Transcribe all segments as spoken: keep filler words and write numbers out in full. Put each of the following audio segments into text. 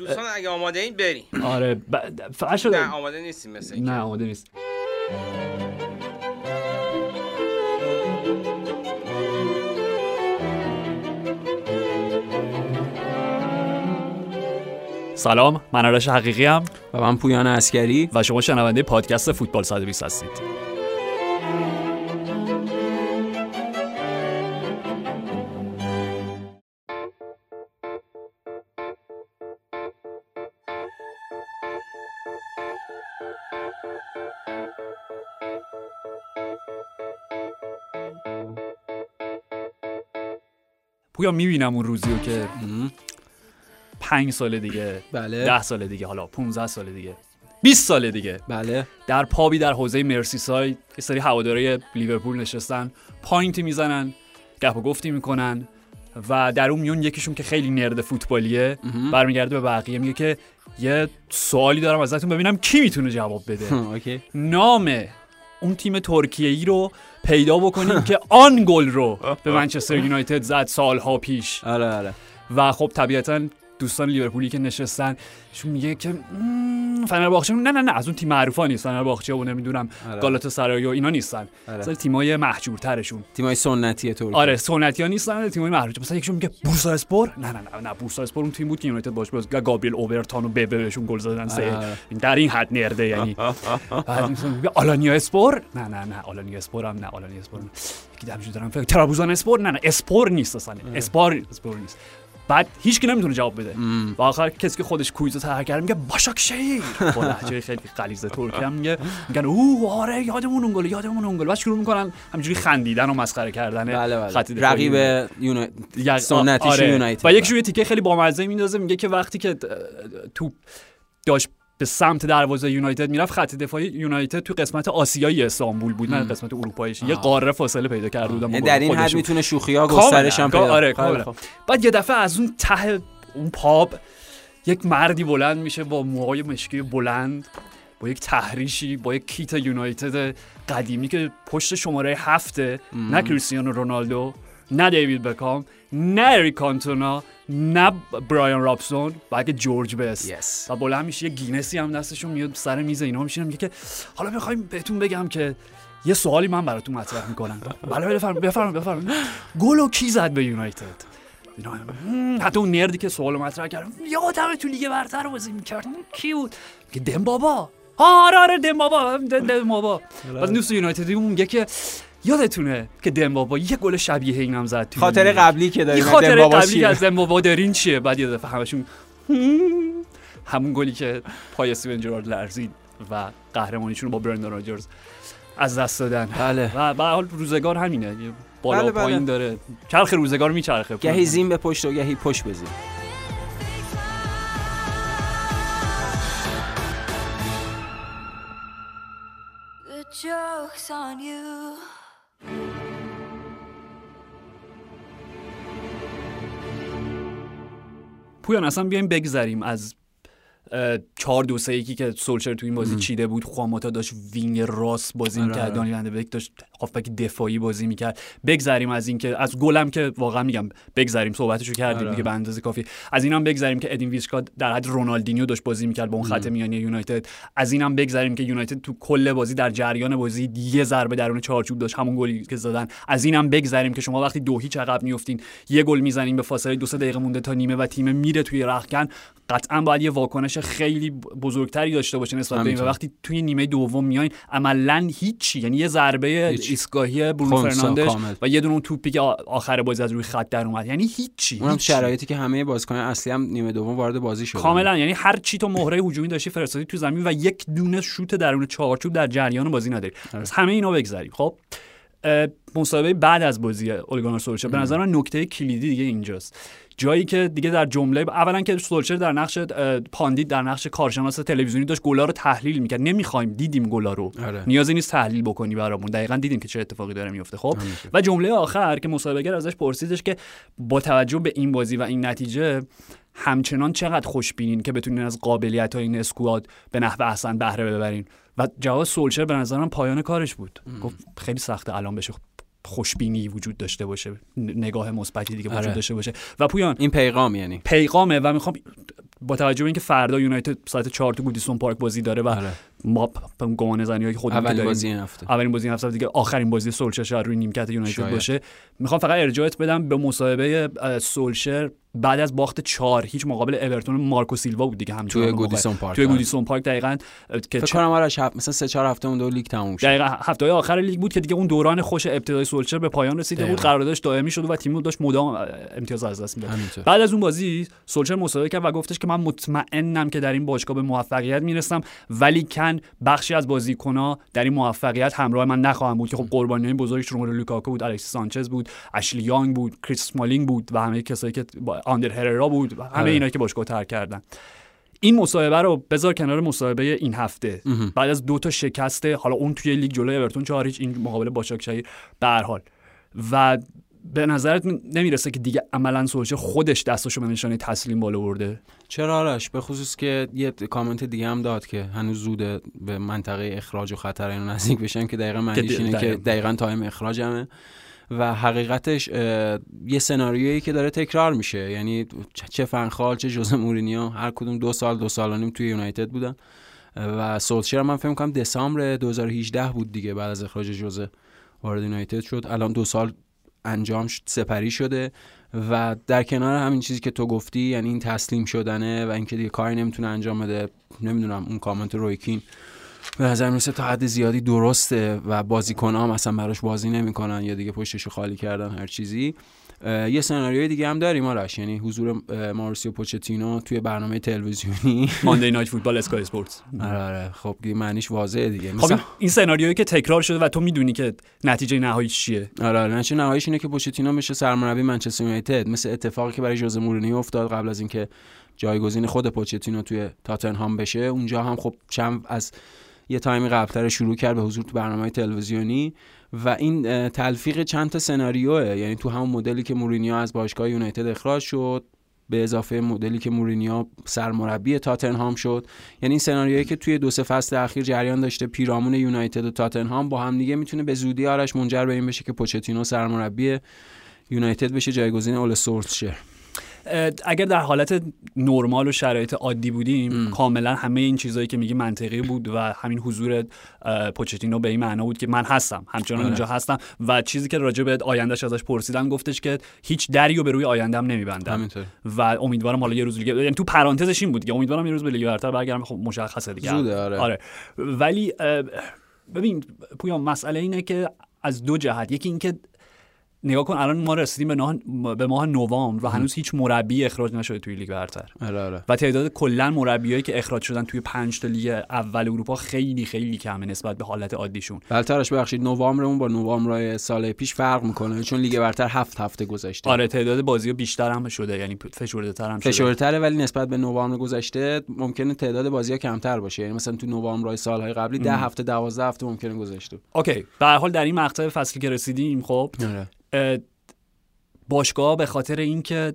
دوستان اگه آماده این بریم. آره ب... فعش شده. نه آماده نیستیم مثلا. نه آماده نیست. سلام، من آرش حقیقی ام و من پویان عسکری و شما شنونده پادکست فوتبال صد و بیست هستید. پویا میبینم اون روزی رو که پنج سال دیگه، بله. ده سال دیگه، حالا پونزده سال دیگه، بیست سال دیگه، بله. در پابی در حوضه مرسی ساید یه سری هوادارهای لیورپول نشستن، پاینتی میزنن، گپ و گفتی میکنن و در اون میون یکیشون که خیلی نرد فوتبالیه برمیگرده به بقیه میگه که یه سوالی دارم ازتون، ببینم کی میتونه جواب بده. نامه اون تیم ترکیه‌ای رو پیدا بکنیم که آن گل رو به منچستر یونایتد زد سالها پیش. آره آره. و خب طبیعتاً دوستان لیورپولی که نشستن شون میگه که فنرباخچه، نه نه نه از اون تیم معروفا نیست، فنرباخچه و نمیدونم گالاتاسرای و اینا نیستن، مثلا تیمای محجورترشون، تیمای سنتی ترک. آره سنتی‌ها نیستن، تیمای محجور. مثلا یکشون میگه بورسا اسپور، نه نه نه نه بورسا اسپور اون تیم بود که یونایتد باش بود، گابریل اورتون و ببهشون گل زدن سه، در این حد نرده یعنی. بعد مثلا میگه آلانیا اسپور، نه نه نه آلانیا اسپور هم نه آلانیا اسپور یکی دارم دارم فکر تراوزان اسپور، نه نه اسپور نیست اصلا، اسپور اسپور نیست. بعد هیچ کی نمیتونه جواب بده مم. و آخر کسی که خودش کویزو طرح کرده میگه باشاکشهیر با لهجه خیلی غلیظ ترکی هم میگه، میگن اوه آره یادمون اون گل یادمون اون گل. بعد شروع میکنن همینجوری خندیدن و مسخره کردن. بله بله. خط دفاعی رقیب یونایتد سنتیش یونایتد. و یکیشون یه تیکه خیلی بامزه میندازه، میگه که وقتی که توپ داشت به سمت دروازه یونایتد میرفت، خط دفاعی یونایتد تو قسمت آسیایی استانبول بود، نه قسمت اروپاییش. یه قاره فاصله پیدا کرده بودن. در این حد میتونه شوخی‌ها گسترش هم پیدا. آره کاملا. بعد یه دفعه از اون ته اون پاب یک مردی بلند میشه با موهای مشکی بلند، با یک تحریشی، با یک کیت یونایتد قدیمی که پشت شماره هفته، نه کریستیانو رونالدو، نه دیوید بکام، نه اریک کانتونا، نه برایان رابسون، بلکه جورج بس. yes. و بالا میشه یه گینسی هم دستشون میاد سر میز اینا میشینن، میگه که حالا میخوایم بهتون بگم که یه سوالی من براتون مطرح میکنم. بله بفرمایید بفرمایید بفرمایید. گلو کی زد به یونایتد؟ حتی اون نردی که سوالو مطرح کرد یادمه تو لیگ برتر بازی میکرد، کی بود؟ میگه دم بابا. آره آره دم بابا، دم بابا. بعد نیوز یونایتد میگه که یادتونه که دمبابا یه گل شبیه اینم زد تو خاطر قبلی که داریم، خاطر قبلی از دمبابا دارین چیه؟ بعد یه دفعه همشون همون گلی که پای استیون جرارد لرزید و قهرمانیشون رو با برندن راجرز از دست دادن. بله. و به حال روزگار همینه، بالا بله بله. پایین داره، چرخ روزگار میچرخه، گهی زین به پشت و گهی پشت به زین. The joke's on you. پویان اصلا بیایم بگذریم از چهار دو سه یکی که سولشر تو این بازی چیده بود. خواماتا داشت وینگ راست بازی می‌کرد، دانی لندبک داشت هافبک دفاعی بازی می‌کرد. بگذریم از این که از گلم که واقعا میگم بگذریم، صحبتشو کردیم دیگه به اندازه کافی. از اینم بگذریم که ادین ویسکا در حد رونالدینیو داشت بازی می‌کرد با اون خط میانی یونایتد. از اینم بگذریم که یونایتد تو کل بازی در جریان بازی یه ضربه درون چارچوب داشت، همون گلی که زدن. از اینم بگذریم که شما وقتی دو هیچ عقب میافتین یه گل میزنین به فاصله دو سه دقیقه مونده تا نیمه و تیم میره توی رختکن، قطعاً باید یه واکنش خیلی بزرگتری داشته باشه نسبت به این. و وقتی توی نیمه دوم میاین عملاً هیچی، یعنی یه ضربه ایستگاهی برونو فرناندز و یه دونه اون توپی که آخر بازی از روی خط در اومد، یعنی هیچی. اونم هیچ شرایطی که همه بازیکنان اصلی هم نیمه دوم وارد بازی شدن کاملاً، یعنی هر چی تو مهره هجومی داشتی فرستادی تو زمین و یک دونه شوت درون چارچوب در جریان بازی نداری. از همه اینا بگذریم. خب مصاحبه بعد از بازی اولگانر سولشر به نظر من نکته کلیدی دیگه اینجاست، جایی که دیگه در جمله اولا که سولشر در نقش پاندیت، در نقش کارشناس تلویزیونی داشت گلا رو تحلیل میکرد. نمیخوایم، دیدیم گلا رو، نیازی نیست تحلیل بکنی برامون، دقیقاً دیدیم که چه اتفاقی داره میفته. خب و جمله آخر که مصاحبه‌گر ازش پرسیدش که با توجه به این بازی و این نتیجه همچنان چقدر خوشبینین که بتونین از قابلیت‌های این اسکواد به نحو احسن بهره ببرین؟ و جواب سولشر به نظر من پایان کارش بود. گفت خیلی سخته الان بشه خوشبینی وجود داشته باشه، نگاه مثبتی دیگه وجود داشته باشه. و پویان این پیغام، یعنی پیغامه و میخوام با توجه به اینکه فردا یونایتد ساعت چهار تو گودیسون پارک بازی داره و آره. ما گمان زنی‌های خودمون اولین بازی این هفته اولین بازی این هفته دیگه آخرین بازی سولشر روی نیمکت یونایتد باشه. میخوام فقط ارجاعت بدم به مصاحبه سولشر بعد از باخت چهار هیچ مقابل اورتون، مارکو سیلوا بود دیگه همچنان توی گودیسون پارک توی گودیسون پارک دقیقاً که فکر کنم آرش هفت مثلا سه چهار هفته اون دو لیگ تموم شد، دقیقاً هفته‌های آخر لیگ بود که دیگه اون دوران خوش ابتدای سولشر به پایان رسیده بود، قراردادش دائمی شد و تیم داشت مدام امتیاز از دست می‌داد. بعد از اون بازی سولشر مصاحبه کرد و گفتش که من مطمئنم که در این باشگاه به موفقیت میرسم، ولی کن بخشی از بازیکن‌ها در این موفقیت همراه من نخواهم بود که خب قربانی‌های بزرگش روملو لوکاکو بود، الکسی سانچز بود، اشلی یانگ بود، کریس مالینگ بود و همه کسایی که آندر هررا بود، همه اینا که باشگاه ترک کردن. این مصاحبه رو بذار کنار مصاحبه این هفته امه. بعد از دو تا شکست، حالا اون توی لیگ جلوی اورتون چهار هیچ، این مقابل باشاکشهیر به هر حال، و به نظرت نمیرسه که دیگه عملاً سولشر خودش دستاشو به نشانه تسلیم بالا برده؟ چرا آرش، به خصوص که یه کامنت دیگه هم داد که هنوز زوده به منطقه اخراج و خطر اینو نزدیک بشن، که دقیقاً معنیش اینه که دقیقاً تایم اخراجمه و حقیقتش یه سناریویی که داره تکرار میشه، یعنی چه فنخال چه جوزه مورینیو هر کدوم دو سال دو سال و نیم توی یونایتد بودن و سولشر من فکر می‌کنم دسامبر دو هزار و هجده بود دیگه بعد از اخراج جوزه وارد یونایتد شد، الان دو سال انجام سپری شده و در کنار همین چیزی که تو گفتی، یعنی این تسلیم شدنه و اینکه دیگه کاری نمیتونه انجام بده، نمیدونم اون کامنت رویکین به نظر میرسه تا حد زیادی درسته و بازیکن‌ها هم اصلا براش بازی نمیکنن یا دیگه پشتشو خالی کردن هر چیزی. یه سناریوی دیگه هم داریم آرش، یعنی حضور مارسیو پوچتینو توی برنامه تلویزیونی ماندی نایت فوتبال اسکای اسپورتس. آره آره خب معنیش واضحه دیگه. خب این سناریویی که تکرار شده و تو میدونی که نتیجه نهاییش چیه. آره آره نتیجه نهاییش اینه که پوچتینو میشه سرمربی منچستر یونایتد، مثل اتفاقی که برای جوزه مورینیو افتاد قبل از اینکه جایگزین خود پوچتینو توی تاتنهام بشه. اونجا هم خب چند از یه تایمی قبل‌تر شروع کرد به حضور تو برنامه‌های تلویزیونی و این تلفیق چند تا سناریوئه، یعنی تو همون مدلی که مورینیو از باشگاه یونایتد اخراج شد به اضافه مدلی که مورینیو سرمربی تاتنهام شد، یعنی این سناریویی که توی دو سه فصل اخیر جریان داشته، پیرامون یونایتد و تاتنهام با هم دیگه میتونه به زودی آرش منجر به این بشه که پوچتینو سرمربی یونایتد بشه جایگزین اول سولشر. اگر در حالت نرمال و شرایط عادی بودیم ام. کاملا همه این چیزایی که میگی منطقی بود و همین حضور پوچتینو به این معنا بود که من هستم، همچنان اینجا هستم و چیزی که راجع به آیندهش ازش پرسیدم گفتش که هیچ دریو به روی آینده‌ام نمیبندم همینطور. و امیدوارم حالا یه روز دیگه، یعنی تو پرانتزش این بود دیگه، امیدوارم یه روز به لیگ برتر برگردم. خب مشخصه دیگه زوده آره. آره ولی ببین پویان، مسئله اینه که از دو جهت، یکی اینکه نگاه کن الان ما رسیدیم به, ناه... به ماه نوامبر و هنوز هیچ مربی اخراج نشده توی لیگ برتر و تعداد کلا مربیایی که اخراج شدن توی پنج تا لیگ اول اروپا خیلی خیلی کمه نسبت به حالت عادیشون. بلترش ببخشید نوامبرمون با نوامبر سال پیش فرق میکنه چون لیگ برتر هفت هفته گذشته. آره تعداد بازی‌ها بیشتر هم شده، یعنی فشرده‌تر هم شده. فشرده‌تره ولی نسبت به نوامبر گذشته ممکنه تعداد بازی‌ها کمتر باشه، یعنی مثلا تو نوامبر سال‌های قبلی ده هفته دوازده هفته ممکنه گذشته. اوکی به هر حال در این مقطع فصلی که رسیدیم خب باشگاه به خاطر اینکه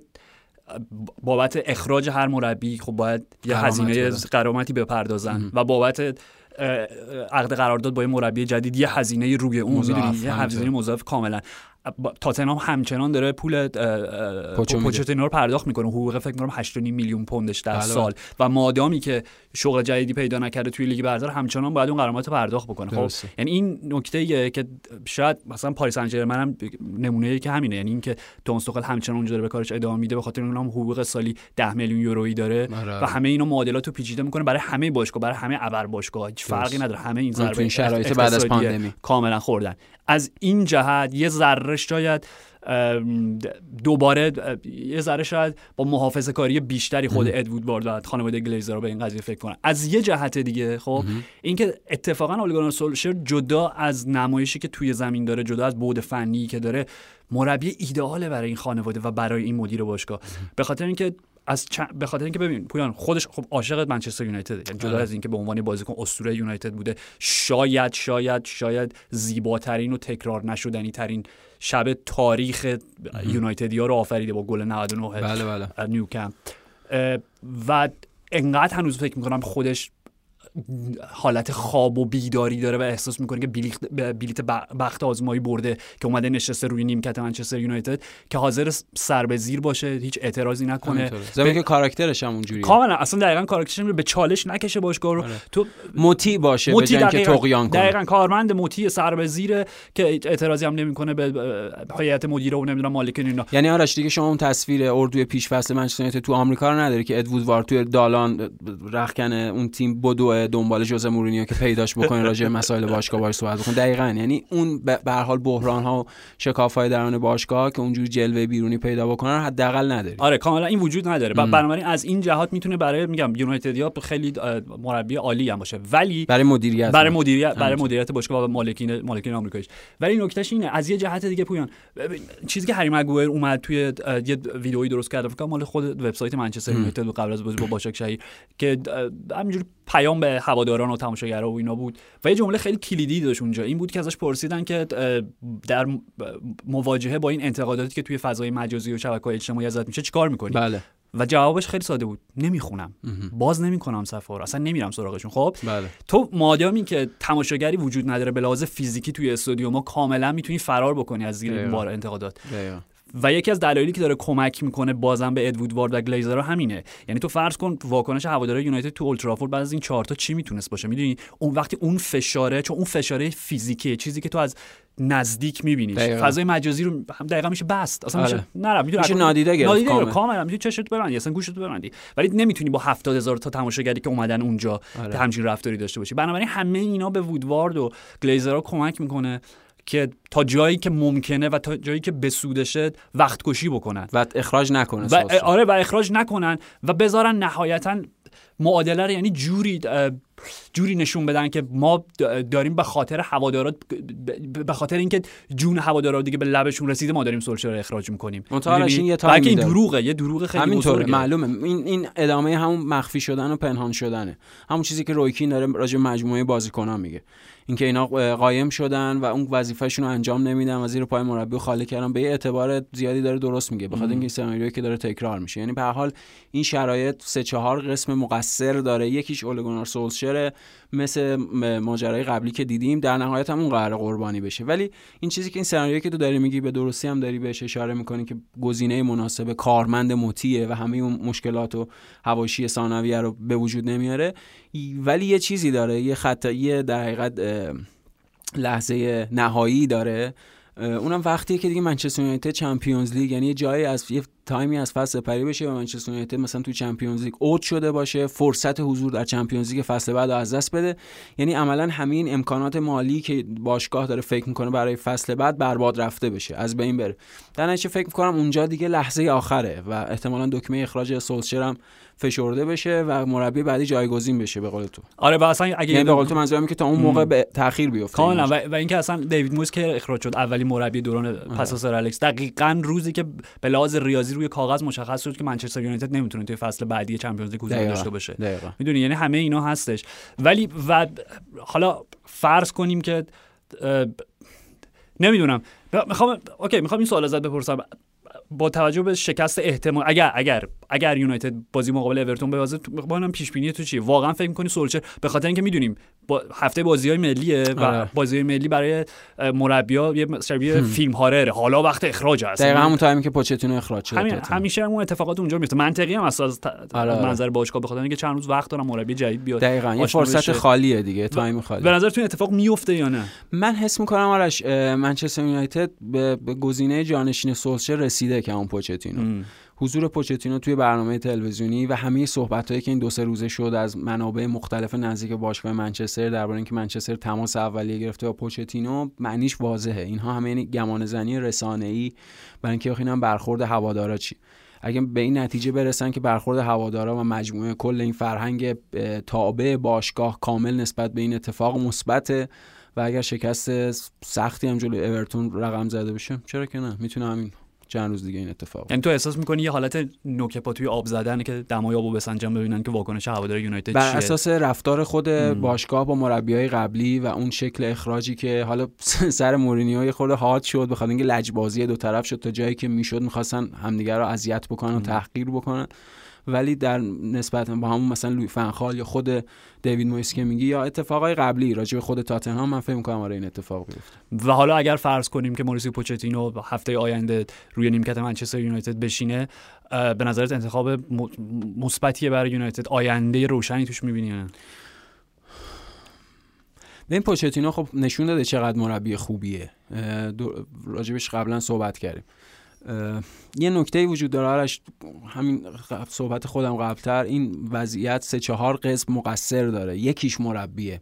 بابت اخراج هر مربی خب باید یه هزینه غرامتی بپردازن امه. و بابت عقد قرارداد با یه مربی جدید یه هزینه روی اون می‌دونی، یه هزینه مضاعف کاملا. تاتنهام همچنان داره پول پوچتینو رو پرداخت میکنه، حقوق فکر می‌کنم هشت و نیم میلیون پوندش در سال و مادامی که شغل جدیدی پیدا نکرده توی لیگ برتر همچنان باید اون غرامات رو پرداخت بکنه. خب یعنی این نکته‌ایه که شاید مثلا پاریس سن ژرمن هم نمونه‌ای که همینه، یعنی اینکه تونستوخل همچنان اونجا داره به کارش ادامه میده، به خاطر اون هم حقوق سالی ده میلیون یورویی داره مره. و همه اینا معادلاتو پیچیده میکنه برای همه باشگاه، برای همه ابر باشگاه فرقی نداره، همه این ضربه شرایط بعد از پاندمی کاملا خوردن. از این جهت یه ذره شاید دوباره یه ذره شاید با محافظه کاری بیشتری خود ادوود وودوارد خانواده گلیزر رو به این قضیه فکر کنن. از یه جهت دیگه خب اینکه اتفاقا اولگانر سولشر جدا از نمایشی که توی زمین داره، جدا از بعد فنی که داره، مربی ایدئاله برای این خانواده و برای این مدیر باشگاه، به خاطر اینکه از چ... به خاطر اینکه ببین پویان خودش خب عاشق منچستر یونایتد، یعنی جدا از اینکه به عنوان بازیکن اسطوره یونایتد بوده، شاید شاید شاید زیباترین و تکرار نشدنی ترین شب تاریخ یونایتدیا رو آفریده با گل نود و نه بله بله. نیوکمپ و انقدر هنوز فکر می‌کنم خودش حالت خواب و بیداری داره و احساس میکنه که بلیت بخت آزمایی برده که اومده نشسته روی نیمکت منچستر یونایتد، که حاضر سر به زیر باشه، هیچ اعتراضی نکنه، زمین که کاراکترش هم اونجوریه کاملا، اصلا دقیقاً کاراکترش به چالش نکشه باشگاه رو، تو مطیع باشه به جای اینکه طغیان کنه، دقیقاً کارمند مطیع سر به زیره که اعتراضی هم نمیکنه به هیئت مدیره و نمیدونم مالکین اینا. یعنی آرش دیگه شما اون تصویر اردوی پیش فصل منچستر یونایتد تو آمریکا رو نداری که ادوود وودوارد تو دالان رختکنه اون تیم بدو دنبال جوزه مورینیو که پیداش بکنه راجع مسائل باشگاه باهاش صحبت بکنه. دقیقاً یعنی اون به هر حال بحران ها و شکاف‌های درون باشگاه که اونجوری جلوه بیرونی پیدا بکنه حداقل نداری. آره کاملا این وجود نداره. بنابراین از این جهات میتونه برای میگم یونایتدیا خیلی مربی عالی هم باشه، ولی برای مدیریت برای مدیریت برای مدیریت باشگاه و مالکین مالکین آمریکاییش. ولی نکتهش اینه، از یه جهت دیگه پویان، چیزی که هری مگوایر اومد توی یه ویدئویی درست کرده فکر کنم مال خود وبسایت منچستر یونایتد قبل از بازی با باشاکشهیر که همینجوری پیام به هواداران و تماشاگرها و اینا بود و یه جمله خیلی کلیدی داشت اونجا، این بود که ازش پرسیدن که در مواجهه با این انتقاداتی که توی فضای مجازی و شبکه‌های اجتماعی ازت میشه چیکار می‌کنی؟ بله. و جوابش خیلی ساده بود، نمیخونم، باز نمیکنم صفحه رو، اصلا نمیرم سراغشون. خب بله. تو مادامی که تماشاگری وجود نداره به لحاظ فیزیکی توی استادیوم، کاملا میتونی فرار بکنی از زیر بار انتقادات. دقیقا. و یکی از دلایلی که داره کمک میکنه بازم به ادوود وودوارد و گلیزر همینه، یعنی تو فرض کن واکنش هواداران یونایتد تو اولترافورد بعد از این چهار تا چی میتونست باشه، میدونی اون وقتی اون فشاره، چون اون فشاره فیزیکیه، چیزی که تو از نزدیک میبینیش، فضای مجازی رو هم دقیقاً میشه بست، اصلا آره. میشه نرم، میدونی میشه نادیده گرفت، نادیده رو کاملا میتونی چشت ببندی، اصلا گوشت ببندی، ولی نمیتونی با هفتاد هزار تا تماشاگری که اومدن اونجا آره. همچین رفتاری داشته باشی. بنابراین همه اینا به وودوارد و گلیزرها کمک میکنه که تا جایی که ممکنه و تا جایی که بسودشه وقت کشی بکنن و اخراج نکنن و آره و اخراج نکنن و بذارن نهایتاً معادله رو یعنی جوری جوری نشون بدن که ما داریم به خاطر هوادارات، به خاطر اینکه جون هوادارا دیگه به لبشون رسیده ما داریم سولشر رو اخراج می‌کنیم. منتهاش این یه تا این دروغه، یه دروغ خیلی بزرگه. معلومه این این ادامه همون مخفی شدن و پنهان شدنه، همون چیزی که رویکین داره راجع به مجموعه بازیکن‌ها میگه، اینکه اینا قایم شدن و اون وظیفه‌شون رو انجام نمیدن و زیر پای مربی خاله کردن، به اعتبار زیادی داره درست میگه، بخاطر اینکه سناریویی که داره تکرار میشه. یعنی به هر حال این شرایط سه چهار قسم مقصر داره، یکیش اولگانر سولشر مثل ماجرای قبلی که دیدیم، در نهایت هم اون قرار قربانی بشه. ولی این چیزی که این سناریویی که تو داری میگی به درستی هم داری بهش اشاره میکنی که گزینه مناسب کارمند مطیعه و همه اون مشکلات و حواشی ثانویه رو به وجود نمیاره، ولی یه چیزی داره، یه خطایی در حقیقت لحظه نهایی داره، اونم وقتی که دیگه منچستر یونایتد چمپیونز لیگ، یعنی جایی از یه تایمی از فصل پری بشه و منچستر یونایتد مثلا تو چمپیونز لیگ اوت شده باشه، فرصت حضور در چمپیونز لیگ فصل بعد از دست بده. یعنی عملا همین امکانات مالی که باشگاه داره فکر میکنه برای فصل بعد برباد رفته بشه، از بین بره. در نتیجه فکر میکنم اونجا دیگه لحظه آخره و احتمالاً دکمه اخراج سولشر هم فشرده بشه و مربی بعدی جایگزین بشه به قول تو. آره و اصلا اگه یعنی به قول تو منظورم که تا اون موقع به تاخیر بیفته کاملا. و اینکه اصلا دیوید مویس که اخراج شد، اولین مربی دوران پس از سر الکس، دقیقاً روزی که به لحاظ ریاضی روی کاغذ مشخص شد که منچستر یونایتد نمیتونه توی فصل بعدی چمپیونز لیگ حضور داشته باشه، میدونی یعنی همه اینا هستش. ولی و حالا فرض کنیم که نمیدونم، میخوام اوکی میخوام این سوال ازت بپرسم، با توجه به شکست احتمال، اگر اگر اگر یونایتد بازی مقابل اورتون ببازه، ببینم پیش بینی تو چیه؟ واقعا فکر می‌کنی سولشر، به خاطر اینکه می‌دونیم با هفته بازی‌های ملیه و بازی‌های ملی برای مربی‌ها یه شبیه فیلم هارر، حالا وقت اخراج هست، دقیقاً همون تایمی که پوچتینو اخراج شد، همین همیشه همون اتفاقات اونجا میفته، منطقی هم از منظر باشگاه، به خاطر اینکه چند روز وقت دارن مربی جدید بیاد، دقیقاً یه فرصت خالیه دیگه، تایم خالی. به نظرتون اتفاق میفته یا نه؟ من حس می‌کنم آرش منچستر یونایتد به گزینه جانشین سولشر رسیده که اون پوچتینو. حضور پوچتینو توی برنامه تلویزیونی و همه صحبتایی که این دو سه روزه شد از منابع مختلف نزدیک باشگاه منچستر درباره اینکه منچستر تماس اولیه گرفته با پوچتینو، معنیش واضحه. اینها همه یعنی گمانه‌زنی رسانه‌ای برای اینکه آخینا برخورد هوادارا چی، اگه به این نتیجه برسن که برخورد هوادارا و مجموعه کل این فرهنگ تابع باشگاه کامل نسبت به این اتفاق مثبته و اگر شکست سختی هم جلوی اورتون رقم زده بشه، چرا که نه، میتونه همین چند روز دیگه این اتفاق. یعنی تو احساس می‌کنی یه حالت نوک پا توی آب زدن که دمای آبو بسنجن، ببینن که واکنش هوادار یونایتد چیه بر اساس رفتار خود باشگاه با مربیای قبلی و اون شکل اخراجی که حالا سر مورینیو یه خورده هارد شد، بخاطر اینکه لجبازی دو طرف شد، تا جایی که میشد می‌خواستن همدیگه رو اذیت بکنن و تحقیر بکنن ولی در نسبت با همون مثلا لوی فنخال یا خود دیوید مویس که میگی یا اتفاقای قبلی راجع به خود تاتنهام من فکر می‌کنم آره این اتفاق بیفته. و حالا اگر فرض کنیم که مارسیو پوچتینو هفته آینده روی نیمکت منچستر یونایتد بشینه، به نظرت انتخاب مثبتیه برای یونایتد؟ آینده روشنی توش می‌بینی؟ این پوچتینو خب نشون داده چقدر مربی خوبیه، راجبش قبلا صحبت کردیم. یه نکته‌ای وجود داره آرش، همین صحبت خودم قبلتر، این وضعیت سه چهار قسم مقصر داره. یکیش مربیه،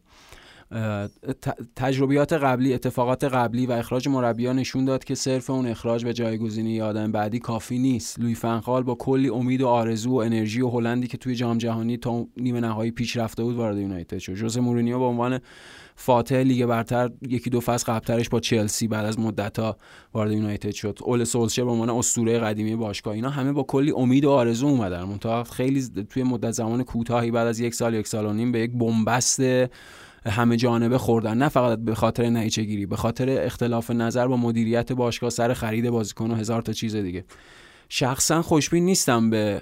تجربیات قبلی، اتفاقات قبلی و اخراج مربیان نشون داد که صرف اون اخراج و جایگزینی آدم بعدی کافی نیست. لوی فن خال با کلی امید و آرزو و انرژی و هلندی که توی جام جهانی تا نیمه نهایی پیش رفته بود وارد یونایتد شد. جوزه مورینیو به عنوان فاتح لیگ برتر یکی دو فصل قبلترش با چلسی بعد از مدت‌ها وارد یونایتد شد. اول سولشر به عنوان اسطوره قدیمی باشگاه، اینا همه با کلی امید و آرزو اومدن، منتها خیلی توی مدت زمان کوتاهی بعد از یک سال یک سال و نیم به یک بنبست همه جانبه خوردن، نه فقط به خاطر نتیجه گیری، به خاطر اختلاف نظر با مدیریت باشگاه سر خرید بازیکن و هزار تا چیز دیگه. شخصا خوشبین نیستم به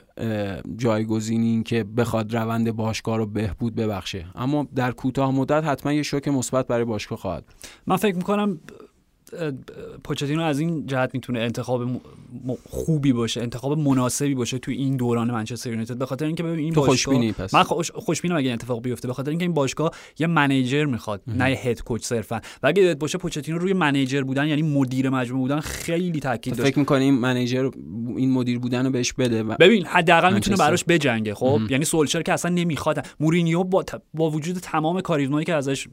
جایگزینی این که بخواد روند باشگاه رو بهبود ببخشه، اما در کوتاه مدت حتما یه شوک مثبت برای باشگاه خواهد. من فکر می‌کنم پوچتینو از این جهت میتونه انتخاب خوبی باشه، انتخاب مناسبی باشه تو این دوران منچستر یونایتد، به خاطر اینکه ببین این باشگاه، من خوشبینم اگه اتفاق بیفته، به خاطر اینکه این باشگاه یه منیجر میخواد نه یه هد کوچ صرفا. و اگه یادت باشه پوچتینو روی منیجر بودن یعنی مدیر مجموعه بودن خیلی تاکید داشت. فکر می‌کنی این منیجر این مدیر بودن رو بهش بده؟ ببین حداقل میتونه براش بجنگه. خب یعنی سولشر که اصلا نمیخواد، مورینیو با, ت... با وجود تمام کاریزمایی که ازش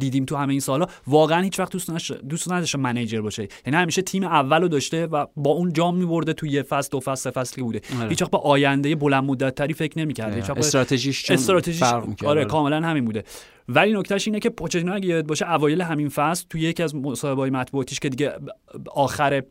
دیدیم تو همه این سالا واقعا هیچ وقت دوست نشه دوست نداشت منیجر باشه، یعنی همیشه تیم اولو داشته و با اون جام می‌برده تو یه فصل دو فصل سه فصلی بوده، هیچ وقت به آینده بلند مدت‌تری فکر نمی‌کرد، هیچ وقت استراتژیش استراتژیش آره کاملا همین بوده. ولی نکتهش اینه که پوچتینو اگه یاد باشه اوایل همین فصل توی یکی از مصاحبه‌های مطبوعاتیش که دیگه آخر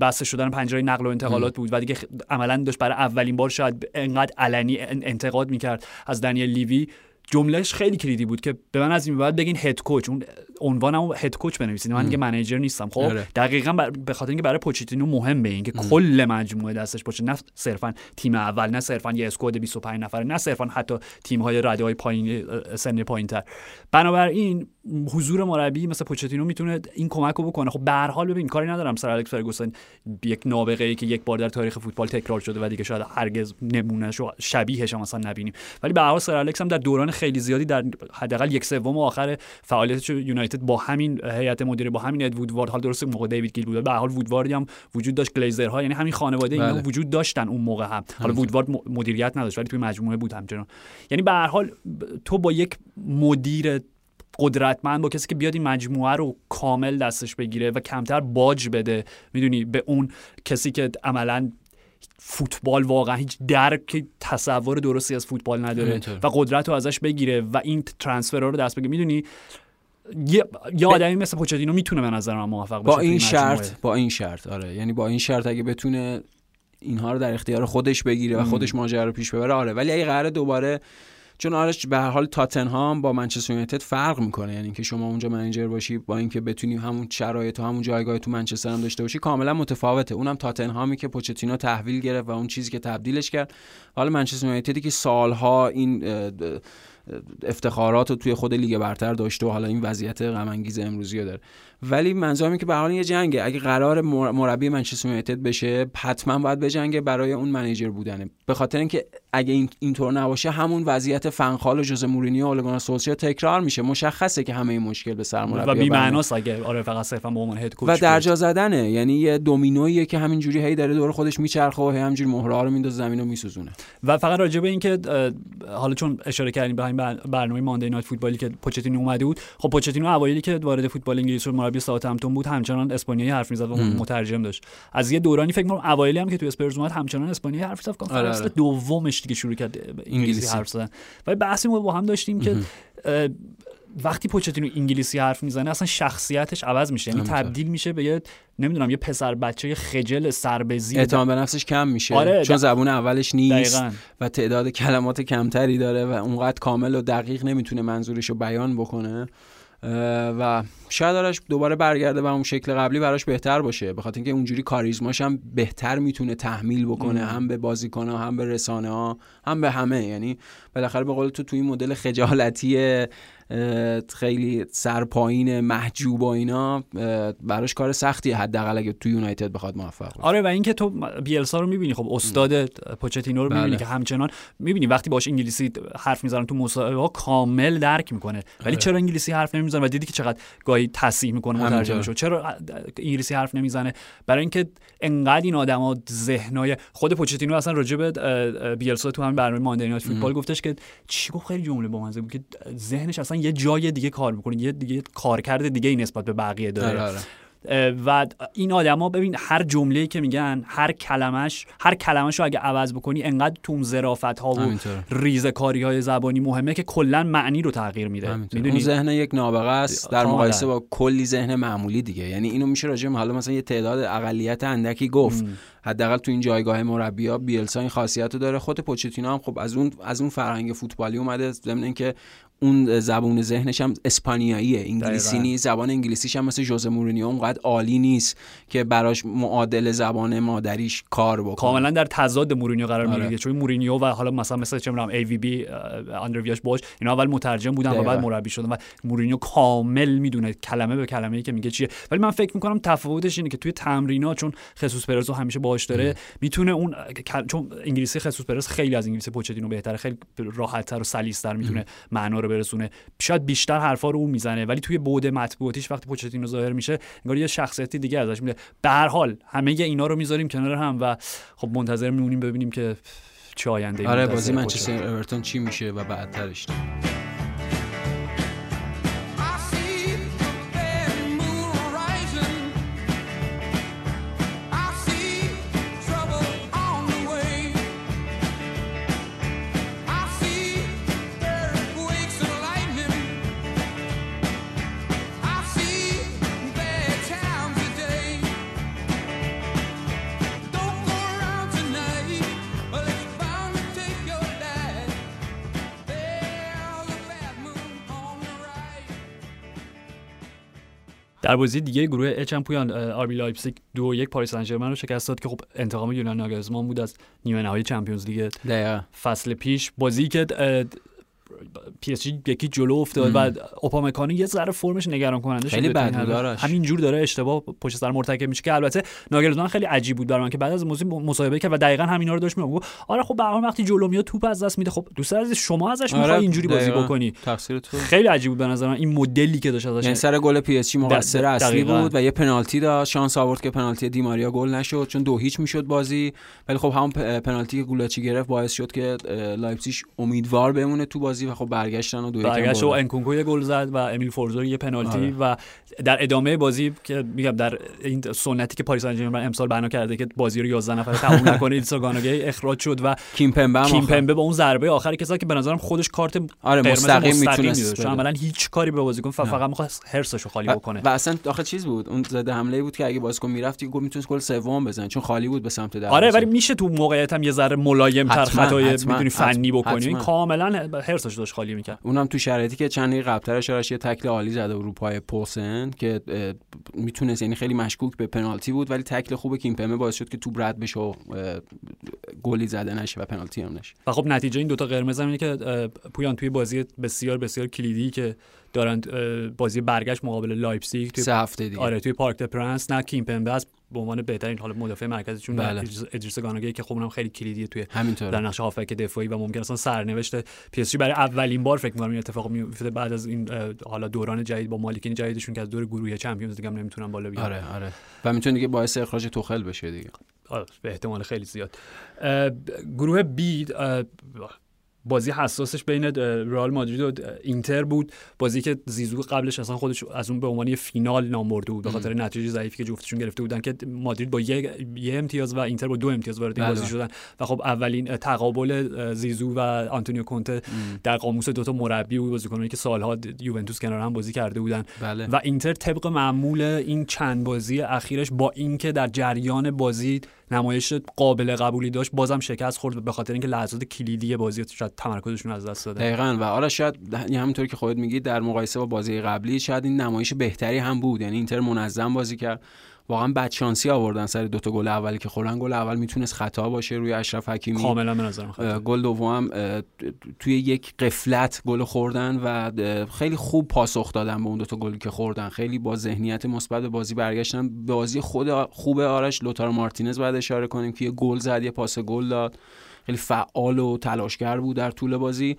بسته شدن پنجره نقل و انتقالات بود و دیگه عملاً داشت برای اولین بار شاید انقدر علنی انتقاد می‌کرد از دنیل لیوی، جملهش خیلی کلیدی بود که به من از این بعد بگین هد کوچ، اون عنوانمو هد کوچ بنویسید، من دیگه منیجر نیستم. خب اره. دقیقاً به خاطر اینکه برای پوچتینو مهمه این که کل مجموعه دستش باشه، نه صرفاً تیم اول، نه صرفاً یه اسکواد بیست و پنج نفره، نه صرفاً حتی تیم‌های رده‌های پایین سن پایین‌تر. بنابراین حضور مربی مثل پوچتینو میتونه این کمکو بکنه. خب به هر حال ببین کاری ندارم سر الکس فرگوسن، یک نابغه‌ای که یک بار در تاریخ فوتبال تکرار شده و دیگه شاید هرگز نمونهش و شبیهش هم اصلا نبینیم، ولی به هر حال سر الکس هم در دوران خیلی زیادی در حداقل یک سوم آخر فعالیتش یونایتد با همین هیئت مدیره، با همین ادوود وودوارد، حال درسته موقع دیوید گیل بود، به هر حال وودواردی هم وجود داشت، گلیزرها، یعنی همین خانواده اینا بله. وجود داشتن اون موقع هم. حالا وودوارد مدیریت نداشت ولی توی مجموعه بود همچنان. یعنی به هر حال تو با یک مدیر قدرتمند، با کسی که بیاد این مجموعه رو کامل دستش بگیره و کمتر باج بده، میدونی، به اون کسی که عملاً فوتبال واقعا هیچ درک تصور درستی از فوتبال نداره اینطور. و قدرت رو ازش بگیره و این ترانسفر رو دست بگیره، میدونی یه یه آدمی مثل پوچتینو میتونه به نظر من موفق بشه با این شرط، با این شرط آره، یعنی با این شرط اگه بتونه اینها رو در اختیار خودش بگیره و خودش ماجرا رو پیش ببره آره. ولی اگه قراره دوباره، چون آرش به هر حال تاتنهام با منچستر یونایتد فرق میکنه، یعنی که شما اونجا منیجر باشی با اینکه بتونی همون شرایط و همون جایگاه تو منچستر هم داشته باشی کاملا متفاوته. اونم تاتنهامی که پوچتینو تحویل گرفت و اون چیزی که تبدیلش کرد، حالا منچستر یونایتدی که سالها این افتخارات رو توی خود لیگ برتر داشته و حالا این وضعیت غم انگیز امروزی رو داره. ولی منظورم اینه که به هر حال یه جنگه، اگه قرار مربی منچستر یونایتد بشه حتما باید بجنگه برای اون منیجر بودنه، به خاطر اینکه اگه این اینطور نباشه همون وضعیت فنخال و جوزه مورینیو و اولگانر سولشر تکرار میشه. مشخصه که همه این مشکل به سر مربی و بی‌معناست اگه آره فقط صرفا به عنوان هد کوچ و درجا زدنه، یعنی یه دومینوئیه که همینجوری هی داره دور خودش میچرخه و همینجوری مهره‌ها رو میندازه زمین و میسوزونه. و فقط راجع به اینکه حالا چون اشاره کردین به همین برنامه ماندی نایت فوتبالی که پوچتینو اومده بود، خب پوچتینو اوایلی که وارد فوتبال انگلیس شد مربی ساوثهمپتون بود، همچنان اسپانیایی حرف میزد و مترجم داشت. از یه دورانی فکر کنم اوایلی هم که تو اسپرز اومد همچنان اسپانیایی حرف زد، کنفرانس دومش دیگه شروع کرد انگلیسی حرف زدن. ولی بحثی ما با هم داشتیم که وقتی پوچتینو انگلیسی حرف میزنه اصلا شخصیتش عوض میشه، یعنی تبدیل میشه به یه نمیدونم یه پسر بچه خجل سربزی، اعتماد به نفسش کم میشه آره، چون زبون اولش نیست دقیقاً. و تعداد کلمات کمتری داره و اونقدر کامل و دقیق نمیتونه منظورش رو بیان بکنه و شاید آرش دوباره برگرده و اون شکل قبلی براش بهتر باشه، بخاطر اینکه اونجوری کاریزماش هم بهتر میتونه تحمیل بکنه، هم به بازیکن‌ها، هم به رسانه‌ها، هم به همه. یعنی بالاخره به قول تو تو این مدل خجالتی خیلی سرپایین محجوب و اینا براش کار سختیه، حداقل اگه تو یونایتد بخواد موفق بشه. آره و اینکه تو بیلسا رو می‌بینی، خب استاد پوچتینو رو بله. می‌بینی که همچنان می‌بینی وقتی باهاش انگلیسی حرف می‌زنن تو مصاحبه‌ها کامل درک می‌کنه، ولی چرا انگلیسی حرف نمی‌زنه و دیدی که چقدر گاهی تصحیح می‌کنه مترجمشو، چرا انگلیسی حرف نمی‌زنه؟ برای اینکه انقدر این آدم‌ها ذهنای خود پوچتینو اصلا راجع به بیلسا تو همین برنامه ماندینات فوتبال گفتش که چی گفت، خیلی جمله بامزه بود که ذهنش اصلا یه جای دیگه کار میکنه، یه دیگه کارکرد دیگه نسبت به بقیه داره. آره. و این آدما ببین هر جمله‌ای که میگن، هر کلمش، هر کلمشو اگه عوض بکنی انقدر توم ظرافت‌ها و ریزکاری‌های زبانی مهمه که کلا معنی رو تغییر میده. میدونی اون ذهن یک نابغه است در مقایسه با کلی ذهن معمولی دیگه. یعنی اینو میشه راجع به حالا مثلا یه تعداد اقلیت اندکی گفت، حداقل تو این جایگاه مربی‌ها بیلسا این خاصیت رو داره، خود پوچتینو هم خب از اون از اون فرهنگ فوتبالی اومده، ضمن اینکه اون زبان ذهنش هم اسپانیاییه، انگلیسی نیست، زبان انگلیسیش هم مثل جوزه مورینیو اونقدر عالی نیست که براش معادل زبان مادریش کار بکنه. کاملا در تضاد مورینیو قرار آره. میگیره، چون مورینیو و حالا مثلا مثلا چه می‌دونم ای وی بی اندرویاش باش اینا اول مترجم بودن و بعد مربی شدن و مورینیو کامل میدونه کلمه به کلمه‌ای که میگه چیه. ولی من فکر می‌کنم تفاوتش اینه که توی تمرینات، چون خصوص پرسو همیشه باهاش داره، میتونه اون چون انگلیسی خصوص پرس خیلی از انگلیسی پوچتینو بهتره، خیلی راحت‌تر و سلیس‌تر میتونه معنا برسونه، شاید بیشتر حرفا رو اون میزنه، ولی توی بعد مطبوعاتیش وقتی پوچتینو ظاهر میشه انگار یه شخصیتی دیگه ازش میاد. به هر حال همه اینا رو میذاریم کنار هم و خب منتظر میمونیم ببینیم که چه آینده آره بازی منچستر اورتون چی میشه و بعدترش. در بازی دیگه گروه اچ هم پویان آر بی لایپزیگ دو یک پاریس سن ژرمن رو شکست داد که خب انتقام یونان ناگلزمان بود از نیمه نهایی چمپیونز لیگ فصل پیش. بازی که پی اس جی یکی جلو افتاد و اوپامکانو یه ذره فرمش نگران کننده شد، خیلی بد همینجور داره اشتباه پشت سر مرتکب میشه، که البته ناگلزمان خیلی عجیب بود برام که بعد از موضوع مصاحبه کرد و دقیقاً همینا رو داشت میگفت آره خب به هر وقتی جلو میاد توپ از دست میده، خب دوست عزیز شما ازش میخوای آره اینجوری بازی بکنی، تقصیر تو. خیلی عجیب بود به نظر من این مدلی که داشت ازش. یعنی سر گل پی اس جی مقصر اصلی بود و یه پنالتی داشت، شانس آورد که پنالتی دی ماریا گل نشد چون دو هیچ میشد بازی، ولی خب همون پنالتی که گولاچی گرفت باعث شد که لایپزیگ امیدوار بمونه تو بازی و خب برگشتن و دو یک برگشت و انکونکو یه گل زد و امیل فورزور یه پنالتی آره. و در ادامه بازی که میگم در این سنتی که پاریس سن ژرمن امسال بنا کرده که بازی رو یازده نفره تموم نکنه، ایلساگانوگی اخراج شد و کیمپمبه کیمپمبه با اون ضربه آخری که که به نظرم خودش کارت آره مستقیم میتونست، چون عملاً هیچ کاری به بازیکن فقط می‌خواد حرصشو خالی بکنه و اصلا آخه چیز بود اون زده حمله بود که اگه بازیکن میرفت گل میتونست گل سوم بزنه چون خالی بود به سمت در. آره ولی میشه تو موقعیت هم یه ذره ملایم‌تر خطای میتونی فنی بکنی، کاملاً هرسش داشت خالی میکرد. اونم تو شرایطی که چند دقیقه قبلترش آرش یه تکل عالی زده بود رو پای پوسن که میتونست، یعنی خیلی مشکوک به پنالتی بود ولی تکل خوب کیمپمه باعث شد که توپ رد بشه و گلی زده نشه و پنالتی هم نشه. و خب نتیجه این دوتا قرمز همینه که پویان توی بازی بسیار بسیار کلیدی که دارن بازی برگشت مقابل لایپزیگ توی سه هفته دیگه آره توی پارک د پرنس، نه کیمپمبه است به عنوان بهترین حالا مدافع مرکزی چون بله. ادریس گاناگی که خب اونم خیلی کلیدیه توی همینطوره. در نقش هافک دفاعی و ممکن اصلا سرنوشت پی اس جی برای اولین بار فکر می‌کنم این اتفاق میفته بعد از این حالا دوران جدید با مالکین جدیدشون که از دور گروهی چمپیونز دیگه هم نمیتونن بالا بیان آره آره و میتونه دیگه باعث اخراج توخل بشه دیگه آره به احتمال خیلی زیاد. گروه بی بازی حساسش بین رئال مادرید و اینتر بود، بازی که زیزو قبلش اصلا خودش از اون به عنوان فینال نام برده بود به خاطر نتیجه ضعیفی که جفتشون گرفته بودن که مادرید با یک یه امتیاز و اینتر با دو امتیاز وارد این بازی شدن و خب اولین تقابل زیزو و آنتونیو کونته در قاموس دوتا مربی و بازیکنانی که سالها یوونتوس کنار هم بازی کرده بودن بله. و اینتر طبق معمول این چند بازی اخیرش با اینکه در جریان بازی نمایش قابل قبولی داشت بازم شکست خورد به خاطر اینکه لحظات کلیدی بازی تمرکزشون از دست دادن. دقیقاً. و آره شاید همونطوری که خودت میگی در مقایسه با بازی قبلی شاید این نمایش بهتری هم بود، یعنی اینتر منظم بازی کرد. واقعا بدشانسی آوردن سر دو تا گل اولی که خوردن. گل اول میتونست خطا باشه روی اشرف حکیمی، کاملا به نظر من خطا. گل دوم توی یک قفلت گل خوردن و خیلی خوب پاسخ دادن به اون دو تا گلی که خوردن، خیلی با ذهنیت مثبت به بازی برگشتن. بازی خود خوبه آرش. لوتارو مارتینز بعد اشاره کنیم که یه گل زد، یه پاس گل داد، خیلی فعال و تلاشگر بود در طول بازی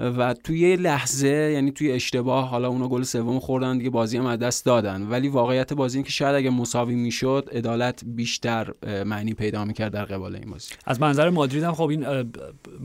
و توی لحظه، یعنی توی اشتباه، حالا اونا گل سوم خوردن دیگه، بازی هم از دست دادن. ولی واقعیت بازی این که شاید اگه مساوی میشد عدالت بیشتر معنی پیدا میکرد در قبال این بازی. از منظر مادرید هم خب این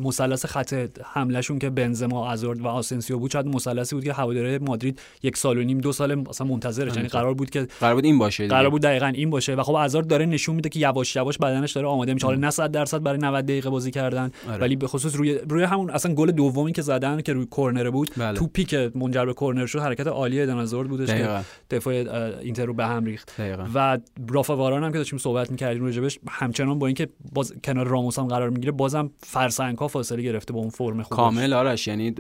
مثلث خط حملهشون که بنزما، آزور و آسنسیو بود، شاید مثلثی بود که هواداره مادرید یک سال و نیم دو سال مثلا منتظرش، یعنی قرار بود که قرار بود این باشه دیگه. قرار بود دقیقاً این باشه و خب آزور داره نشون میده که یواش یواش بدنش داره آماده میشه. حالا نه صد درصد برای نود دقیقه بازی کردن، ولی به خصوص روی روی همون اصلا گل دومی که دادن که روی کورنر بود، بله. توپی که منجر به کورنر شد حرکت عالی ادنازورد بودش که دفاع اینتر رو به هم ریخت. دقیقا. و رافا واران هم که داشتیم صحبت می‌کردیم راجبش، همچنان با اینکه باز کنار راموس هم قرار میگیره، بازم فرسنگ‌ها فاصله گرفته با اون فرم خوبش کامل آرش، یعنی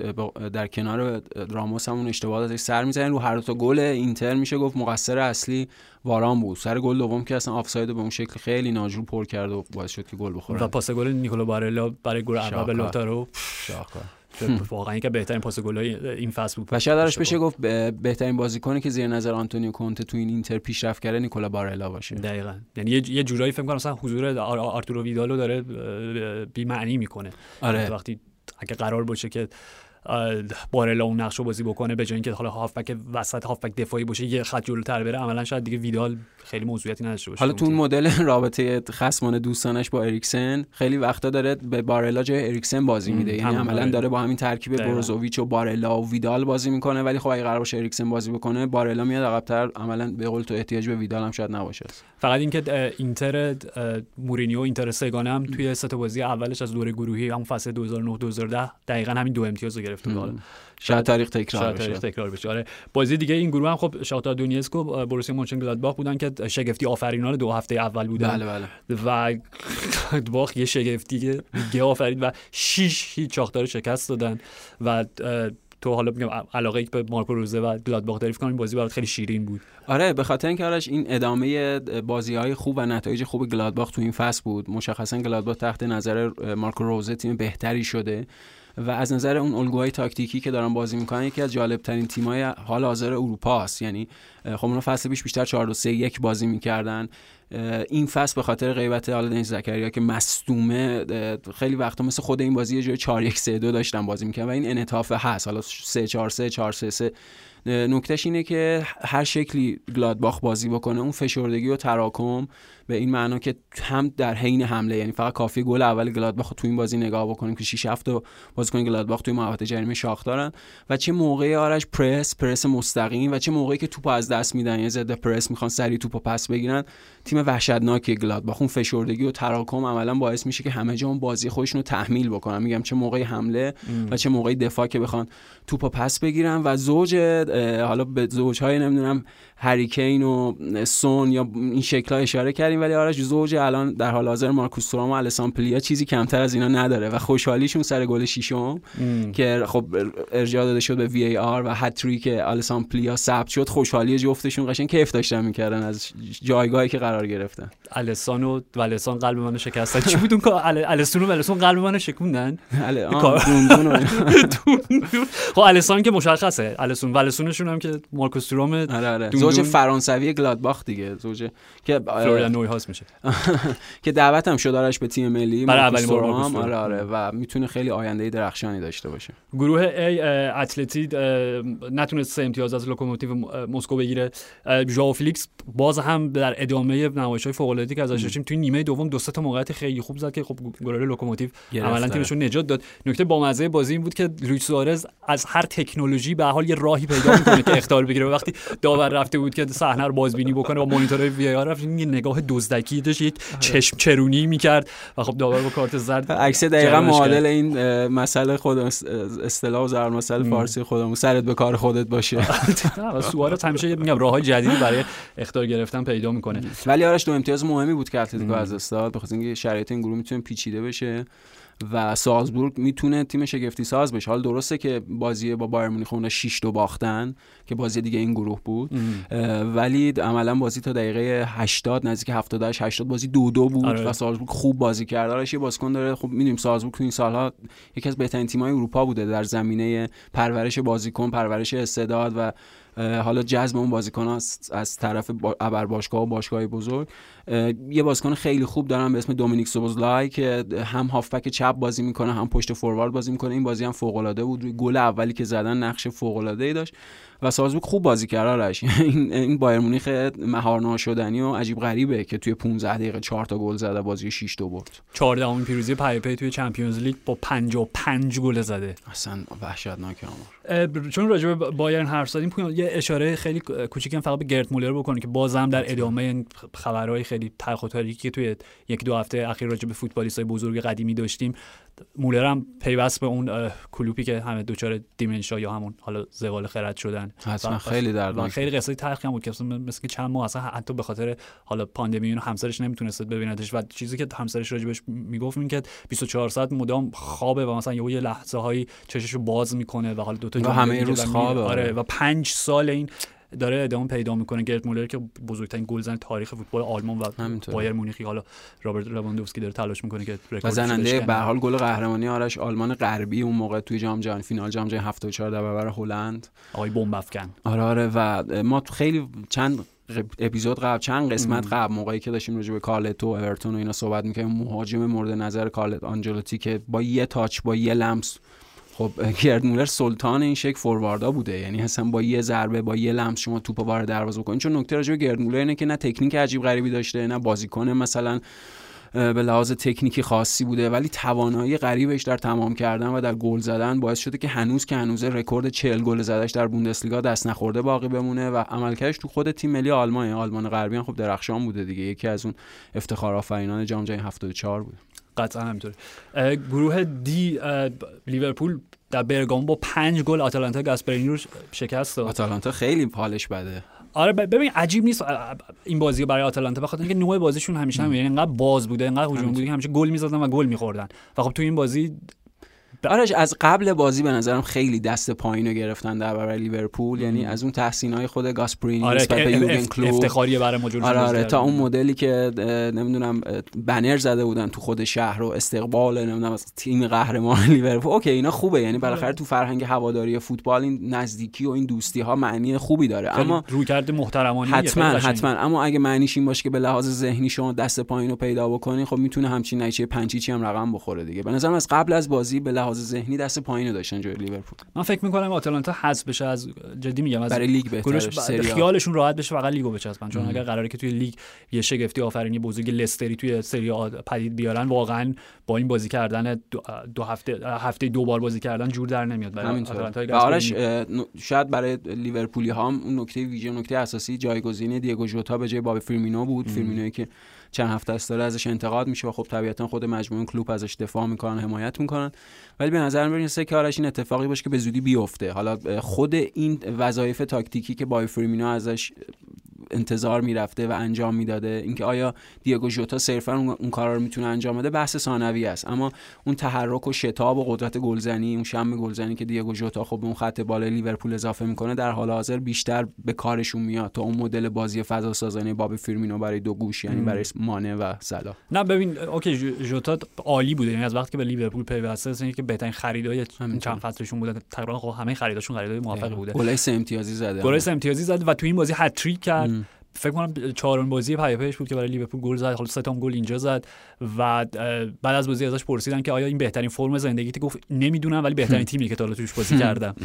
در کنار راموس هم اون اشتباهات سر می‌زنن. رو هر دو تا گل اینتر میشه گفت مقصر اصلی واران بود. سر گل دوم که اصلا آفساید به اون شکل خیلی ناجور پر کرد و باعث شد که گل بخوره و پاس گل نیکولو بارلا برای گل اول لوتارو شاکار واقعا اینکه بهترین پاس گلای این فصل بود. و شاید درش بشه گفت بهترین بازیکنی که زیر نظر آنتونیو کونته تو این اینتر پیشرفت کرده نیکولا بارلا باشه. دقیقاً. یعنی یه جورایی فکر کنم مثلا حضور آرتورو ویدال رو داره بی معنی میکنه. آره. وقتی اگه قرار باشه که بارلا اون نقشو بازی بکنه، به جای اینکه حالا هافبک وسط، هافبک دفاعی باشه، یه خط جلوتر بره، عملاً شاید دیگه ویدال خیلی موضوعیتی نداشته باشه. حالا تو اون مدل رابطه خصمانه دوستانش با اریکسن خیلی وقتا داره به بارلا جای اریکسن بازی میده، یعنی عملاً داره با همین ترکیب بروزوویچ و بارلا و ویدال بازی میکنه. ولی خب اگه قرار باشه اریکسن بازی بکنه، بارلا میاد عقب‌تر، عملاً به قول تو احتیاج به ویدال هم شاید نباشه. فقط اینکه اینتر مورینیو اینتر سگانه هم توی سه تا بازی اولش از دوره گروهی همون فصل دو هزار و نه دو هزار و ده دقیقاً همین دو امتیاز شاید, شاید تاریخ تکرار بشه. تاریخ تکرار بشه. آره. بازی دیگه این گروه هم خب شاختار دونیسکو، بروسیا مونچنگلادباخ بودن که شگفتی آفرینان دو هفته اول بودن. بله بله. و گلادباخ یه شگفتی که دیگه آفرید و شش هیچ شاختار شکست دادن و تو حالا میگم علاقه به مارکو روزه و گلادباخ تعریف کنم، این بازی برات خیلی شیرین بود. آره، به خاطر اینکه آرش این ادامه بازی‌های خوب و نتایج خوب گلادباخ تو این فصل بود. مشخصاً گلادباخ تحت نظر مارکو روزه تیم بهتری شده و از نظر اون الگوهای تاکتیکی که دارن بازی میکنن یکی از جالب ترین تیم‌های حال حاضر اروپا است. یعنی خب اونا فصل پیش بیشتر چهار دو سه یک بازی میکردن. این فصل به خاطر غیبت آلانیا اسپور که مصدومه، خیلی وقتا مثل خود این بازی یه جوری چهار یک سه دو داشتن بازی میکردن و این انحراف هست. حالا سه چهار سه چهار سه سه نکتهش اینه که هر شکلی گلادباخ بازی بکنه، اون فشردگی و تراکم به این معنا که هم در حین حمله، یعنی فقط کافی گل اول گلادباخ تو این بازی نگاه بکنیم که شش هفت تا بازیکن گلادباخ توی محوطه جریمه شاختارن و چه موقعی آرش پرس پرس مستقیم و چه موقعی که توپو از دست میدن، یعنی ضد پرس میخوان سریع توپو پس بگیرن. تیم وحشتناکی گلادباخ، اون فشردگی و تراکم عملاً باعث میشه که همه جا اون بازی خودشونو تحمیل بکنن. میگم چه موقعی حمله ام. و چه موقعی دفاع که بخوان توپو پس بگیرن و زوج حالا به زوج‌های نمیدونم هریکین و سون یا این شکل‌ها اشاره کردیم، ولی آرش زوج الان در حال حاضر مارکوس تورام و السان پلیا چیزی کمتر از اینا نداره و خوشحالیشون سر گل ششم که خب ارجاع داده شد به وی ای آر و هتریک السان پلیا ثبت شد، خوشحالی جفتشون قشنگ کیف داشتن می‌کردن از جایگاهی که قرار گرفتن. السان و السان قلب منو شکستن. چی بود اون که السون و السان قلب منو شکوندن؟ الان خب السان که مشخصه، السون و السونشون هم که مارکوس تورام، آره زوج فرانسوی گلادباخ دیگه، زوج که فلوریان نویهاس میشه که دعوت هم شد آرش به تیم ملی برای اولین بار مارکوس تورام. آره و میتونه خیلی آینده درخشانی داشته باشه. گروه ای اتلتی نتونست سه امتیاز از لوکوموتیو مسکو بگیره. ژائو فلیکس باز هم در ادامه نمایش‌های فوق‌العاده‌ای که ازش داشتیم توی نیمه دوم دو سه تا موقعیت خیلی خوب زد که خب گلوله لوکوموتیو عملاً تیمشون نجات داد. نکته بامزه بازی این بود که لوئیس سوارز از هر تکنولوژی به حال یه راهی پیدا می‌کنه که اخطار بگیره. وقتی داور رفته بود که صحنه رو بازبینی بکنه و مانیتورهای وی آر رفت یه نگاه دزدکی داشت، یک چشم چرونی می‌کرد و خب داور با کارت زرد عکس دقیقاً معادل این مسئله خود اصطلاح ضرب المثل فارسی خودمون سرت به کار خودت باشه. و سوارز همیشه میگم راه‌های جدیدی برای اخطار گرفتن پیدا می‌کنه. ولی آرش دو امتیاز مهمی بود که اتلتیکو از دست داد، بخاطر اینکه شرایط این گروه میتونه پیچیده بشه و سالزبورگ میتونه تیم شگفتی ساز بشه. حالا درسته که بازی با بایر مونیخ اونها شش دو باختن که بازی دیگه این گروه بود، ولی عملا بازی تا دقیقه هشتاد نزدیک هفتاد هشتاد بازی دو دو بود. آره. و سالزبورگ خوب بازی کرد. آره یه بازیکن داره. خب میدونیم سالزبورگ تو این سالها یکی از بهترین تیم‌های اروپا بوده در زمینه پرورش بازیکن، پرورش استعداد و حالا جذب اون بازیکن‌ها از طرف ابر باشگاه و باشگاه‌های بزرگ. یه بازیکن خیلی خوب دارن به اسم دومینیک سوبوزلای که هم هافبک چپ بازی میکنه هم پشت فوروارد بازی میکنه. این بازی هم فوق‌العاده بود، روی گل اولی که زدن نقش فوق‌العاده‌ای داشت و سازبورگ خوب بازی کرارش. این این بایر مونیخ مهار ناشدنی و عجیب غریبه که توی پانزده دقیقه چهار تا گل زده، بازی شش دو برد. چهاردهمین پیروزی پی پی توی چمپیونز لیگ با پنجاه و پنج گل زده. اصلا وحشتناک آمار. چون راجع به بایرن حرف زدیم، یه اشاره خیلی کوچیکم فقط به گرت مولر بکنم که بازم در ادامه خبرهای خیلی تلخ و تاریکی که توی یک دو هفته اخیر راجع به فوتبالیستای بزرگ قدیمی داشتیم، مولر هم پیوست به اون کلوپی که همه دوچار دیمنشیا یا همون حالا زوال خرد شدن. حتما خیلی دردناک، خیلی قصه تلخی هم بود که مثلا که چند ماه اصلا حتی به خاطر حالا پاندمی اون همسرش نمیتونست ببیندش و چیزی که همسرش راجبش میگفت این که بیست و چهار ساعت مدام خوابه و مثلا یه لحظه‌هایی چششو باز میکنه و حالا دو تا همه روز خوابه. آره و پنج سال این داره ادامه پیدا میکنه. گرت مولر که بزرگترین گلزن تاریخ فوتبال آلمان و بایر مونیخی، حالا رابرت لواندوفسکی داره تلاش میکنه که رکورد زننده به حال گل قهرمانی آرش آلمان غربی اون موقع توی جام جهانی، فینال جام جهانی هفتاد و چهار در برابر هلند، آقای بمب افکن. آره آره و ما خیلی چند اپیزود قبل، چند قسمت قبل موقعی که داشتیم راجع به کارلتو و اورتون و اینا صحبت میکردیم، مهاجم مورد نظر کارلت آنجلوتی که با یه تاچ با یه لمس، خب گرت مولر سلطان این شک فورواردا بوده، یعنی اصلا با یه ضربه با یه لمس شما توپو وارد دروازه بکنین. چون نکته راجع به گرت مولر اینه که نه تکنیک عجیب غریبی داشته، نه بازیکن مثلا به لحاظ تکنیکی خاصی بوده، ولی توانایی غریبش در تمام کردن و در گل زدن باعث شده که هنوز که هنوز رکورد چهل گل زدهش در بوندسلیگا دست نخورده باقی بمونه و عملکردش تو خود تیم ملی آلمان، آلمان غربی خب درخشان بوده دیگه، یکی از اون افتخارآفرینان جام جهانی هفتاد و چهار بود. قطعا همینطوره. گروه دی لیورپول در برگامو با پنج گل آتالانتا گاسپرینی رو شکست داد. آتالانتا خیلی حالش بده. آره ببین عجیب نیست این بازی برای آتالانتا بخاطر اینکه نوع بازیشون همیشه هم یعنی انقدر باز بوده، انقدر هجوم بوده که همیشه گل می‌زدن و گل می‌خوردن. و خب تو این بازی آرش از قبل بازی به نظرم خیلی دست پایینو گرفتن در برابر لیورپول، یعنی از اون تحسینای خود گاسپرینی نسبت به یورگن کلوپ افتخاریه برای ماجور. آره آره تا اون مدلی که نمیدونم بنر زده بودن تو خود شهر و استقبال نمیدونم از تیم قهرمان لیورپول، اوکی اینا خوبه، یعنی بالاخره تو فرهنگ هواداری فوتبال این نزدیکی و این دوستی ها معنی خوبی داره، اما رویکرد محترمانه حتما حتما. اما اگه معنیش این باشه که به لحاظ ذهنی شما دست پایینو پیدا بکنی، خب میتونه همچین نچه پنچیچی هم رقم بخوره دیگه. به نظرم از قبل از بازی به لحاظ ذهنی دست پایینو داشتن جوی لیورپول. من فکر می‌کنم آتالانتا حذف بشه از، جدی میگم، از برای لیگ بهتره ب... خیالشون راحت بشه فقط لیگو بچسبن، چون اگر قراره که توی لیگ یه شگفتی آفرینی بزرگ لستری توی سری آ پدید بیارن، واقعا با این بازی کردن دو, دو هفته هفته دو بار بازی کردن جور در نمیاد برای آتالانتا. و آرش شاید برای لیورپولی‌ها هم اون نکته ویژه، نکته اساسی جایگزین دیگو ژوتا به جای باب فرمینو بود. فرمینویی که چند هفته است داره ازش انتقاد میشه و خب طبیعتا خود مجموعه کلوپ ازش دفاع میکنن، حمایت میکنن، ولی به نظر من میاد که آرش این اتفاقی باشه که به زودی بیفته. حالا خود این وظایف تاکتیکی که بای فرمینو ازش انتظار میرفته و انجام میداده، اینکه آیا دیگو ژوتا صرفا اون کارا رو میتونه انجام بده بحث ثانوی است، اما اون تحرک و شتاب و قدرت گلزنی، اون شم گلزنی که دیگو ژوتا خب اون خط بالای لیورپول اضافه میکنه در حال حاضر بیشتر به کارشون میاد تا اون مدل بازی فضا سازانه باب فرمینو برای دو گوش، یعنی برای مانه و صلاح. نه ببین اوکی ژوتا عالی بوده، یعنی از وقتی که به لیورپول پیوسته است اینکه بهترین خریدای چند فصلشون بودن، تقریبا خب همه خریداشون خریدای موفق بوده. گل امتیازی زده گل امتیازی زده و تو این بازی هتریک کرد. فکر کنم چهارم بازی پیاپیش بود که برای لیورپول گل زد، حالا سه تا گل اینجا زد و بعد از بازی ازش پرسیدن که آیا این بهترین فرم زندگیت، گفت نمیدونم ولی بهترین تیمی که تا حالا توش بازی کردم.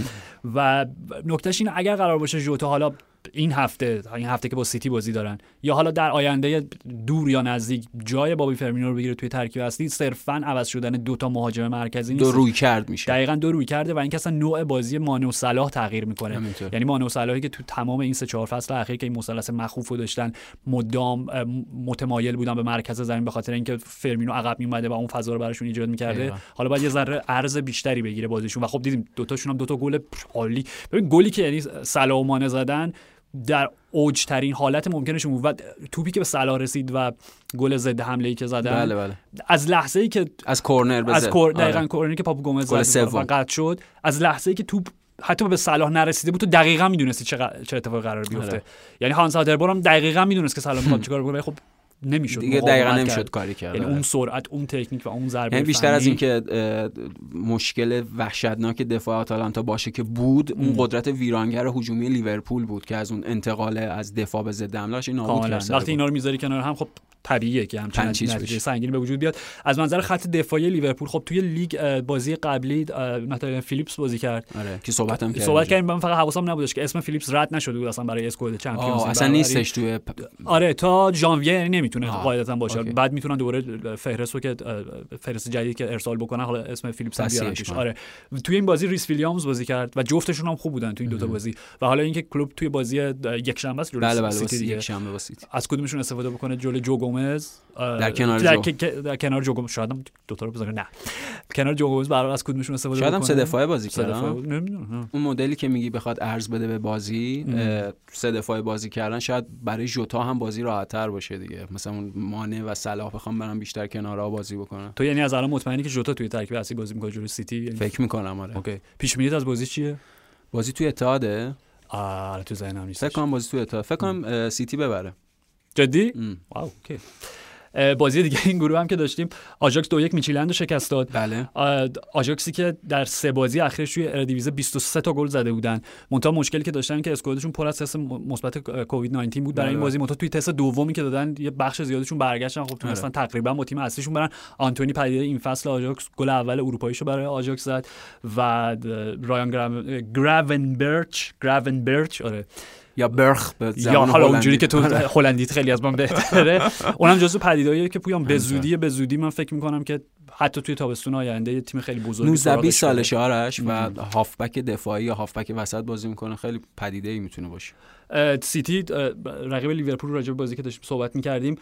و نکتهش اینه اگر قرار باشه ژوتا حالا این هفته این هفته که با سیتی بازی دارن یا حالا در آینده دور یا نزدیک جای بابی فرمینو رو بگیره توی ترکیب اصلی، صرفاً عوض شدن دو تا مهاجم مرکزی نیست، دو رویکرد میشه. دقیقاً دو رویکرده و این که اصلا نوع بازی مانو صلاح تغییر میکنه. همینطور. یعنی مانو صلاحی که تو تمام این سه چهار فصل اخیر که این مثلث مخوفو داشتن مدام متمایل بودن به مرکز زمین به خاطر اینکه فرمینو عقب میومده و اون فضا رو براشون ایجاد میکرده، حالا باید یه ذره عرض بیشتری بگیره بازیشون و خب دیدیم دو تاشون هم دو تا گل عالی. ببین گلی که یعنی صلاح و مانو زدن در اوج ترین حالت ممکنش بود و توپی که به صلاح رسید و گل ضد حمله‌ای که زدن، بله بله. از لحظه‌ای که از کورنر بزن از کور... دقیقاً آره. کورنری که پاپو گومز زد و قطع شد، از لحظه‌ای که توپ حتی به صلاح نرسیده بود تو دقیقاً میدونستی چه چه اتفاقی قرار بیفته. آره. یعنی هانس هادربار هم دقیقاً میدونست که صلاح میخواد چیکار کنه، خب نمیشد دیگه، دقیقاً نمیشد کاری کرد. یعنی اون سرعت، اون تکنیک و اون ضربه، یعنی بیشتر از این که مشکل وحشتناک دفاع آتالانتا باشه که بود، اون قدرت ویرانگر هجومی لیورپول بود که از اون انتقال از دفاع به ضد حمله اش نابود کرد. وقتی اینا رو میذاری کنار هم، خب طبیعیه که همچین نتیجه سنگینی به وجود بیاد. از منظر خط دفاعی لیورپول، خب توی لیگ بازی قبلی مثلا فیلیپس بازی کرد که صحبت هم کردیم، صحبت کردیم، من فقط حواسم نبودش که اسم فیلیپس رد نشده بود اصلا برای اسکواد چمپیونز، اصلا نیستش توی آره تا ژانویه نمیتونه قاعدتاً باشه، بعد میتونن دوباره فهرستو که فهرست جدید که ارسال بکنن، حالا اسم فیلیپس هم بیارنش. آره توی این بازی ریس ویلیامز بازی کرد و جفتشون هم خوب بودن توی این دو تا بازی، و حالا اینکه کلوب توی بازی یکشنبه در کنار جو در کنار جو گومز شاید دو تا رو بزنه، نه کنار جو گومز برای از کدومشون استفاده کنه، شاید سه دفاعه بازی کنه، نمیدونم اون مدلی که میگی بخواد عرض بده به بازی سه دفاعه بازی کردن، شاید برای ژوتا هم بازی راحت‌تر باشه دیگه، مثلا اون مانع و صلاح بخوام برام بیشتر کنارها بازی بکنن. تو یعنی از الان مطمئنی که ژوتا توی ترکیب اصلی بازی میکنه جلوی سیتی؟ یعنی فکر میکنم آره. اوکی پیش میاد از بازی چیه؟ بازی توی اتحاده؟ آره تو ذهنم نیست. فکر کنم بازی توی اتحاد، فکر کنم سیتی ببره. جدی؟ واو اوکی. بازی دیگه این گروه هم که داشتیم، آژاکس دو یک میچیلند رو شکست داد. بله. آژاکسی که در سه بازی اخیرش توی اردیویزه بیست و سه تا گل زده بودن. منتها مشکلی که داشتن که اسکوادشون پر از تست مثبت کووید نوزده بود برای این بازی. منتها توی تست دومی که دادن یه بخش زیادشون برگشتن، خب تونستن تقریبا با تیم اصلیشون برن. آنتونی پدیده این فصل آژاکس گل اول اروپاییشو برای آژاکس زد و رایان گراونبرچ گراونبرچ آره یا برخ یا حالا اونجوری که تو هلندیت خیلی از من بهتره، اونم جزو پدیداییه که پویان به زودی به زودی من فکر میکنم که حتی توی تابستون آینده یه تیم خیلی بزرگی نوزده بیست سالشه آرش و هافبک دفاعی یا هافبک وسط بازی میکنه، خیلی پدیده‌ای میتونه باشه. سیتی رقیب لیورپول راجع به بازی که داشتیم صحبت می‌کردیم،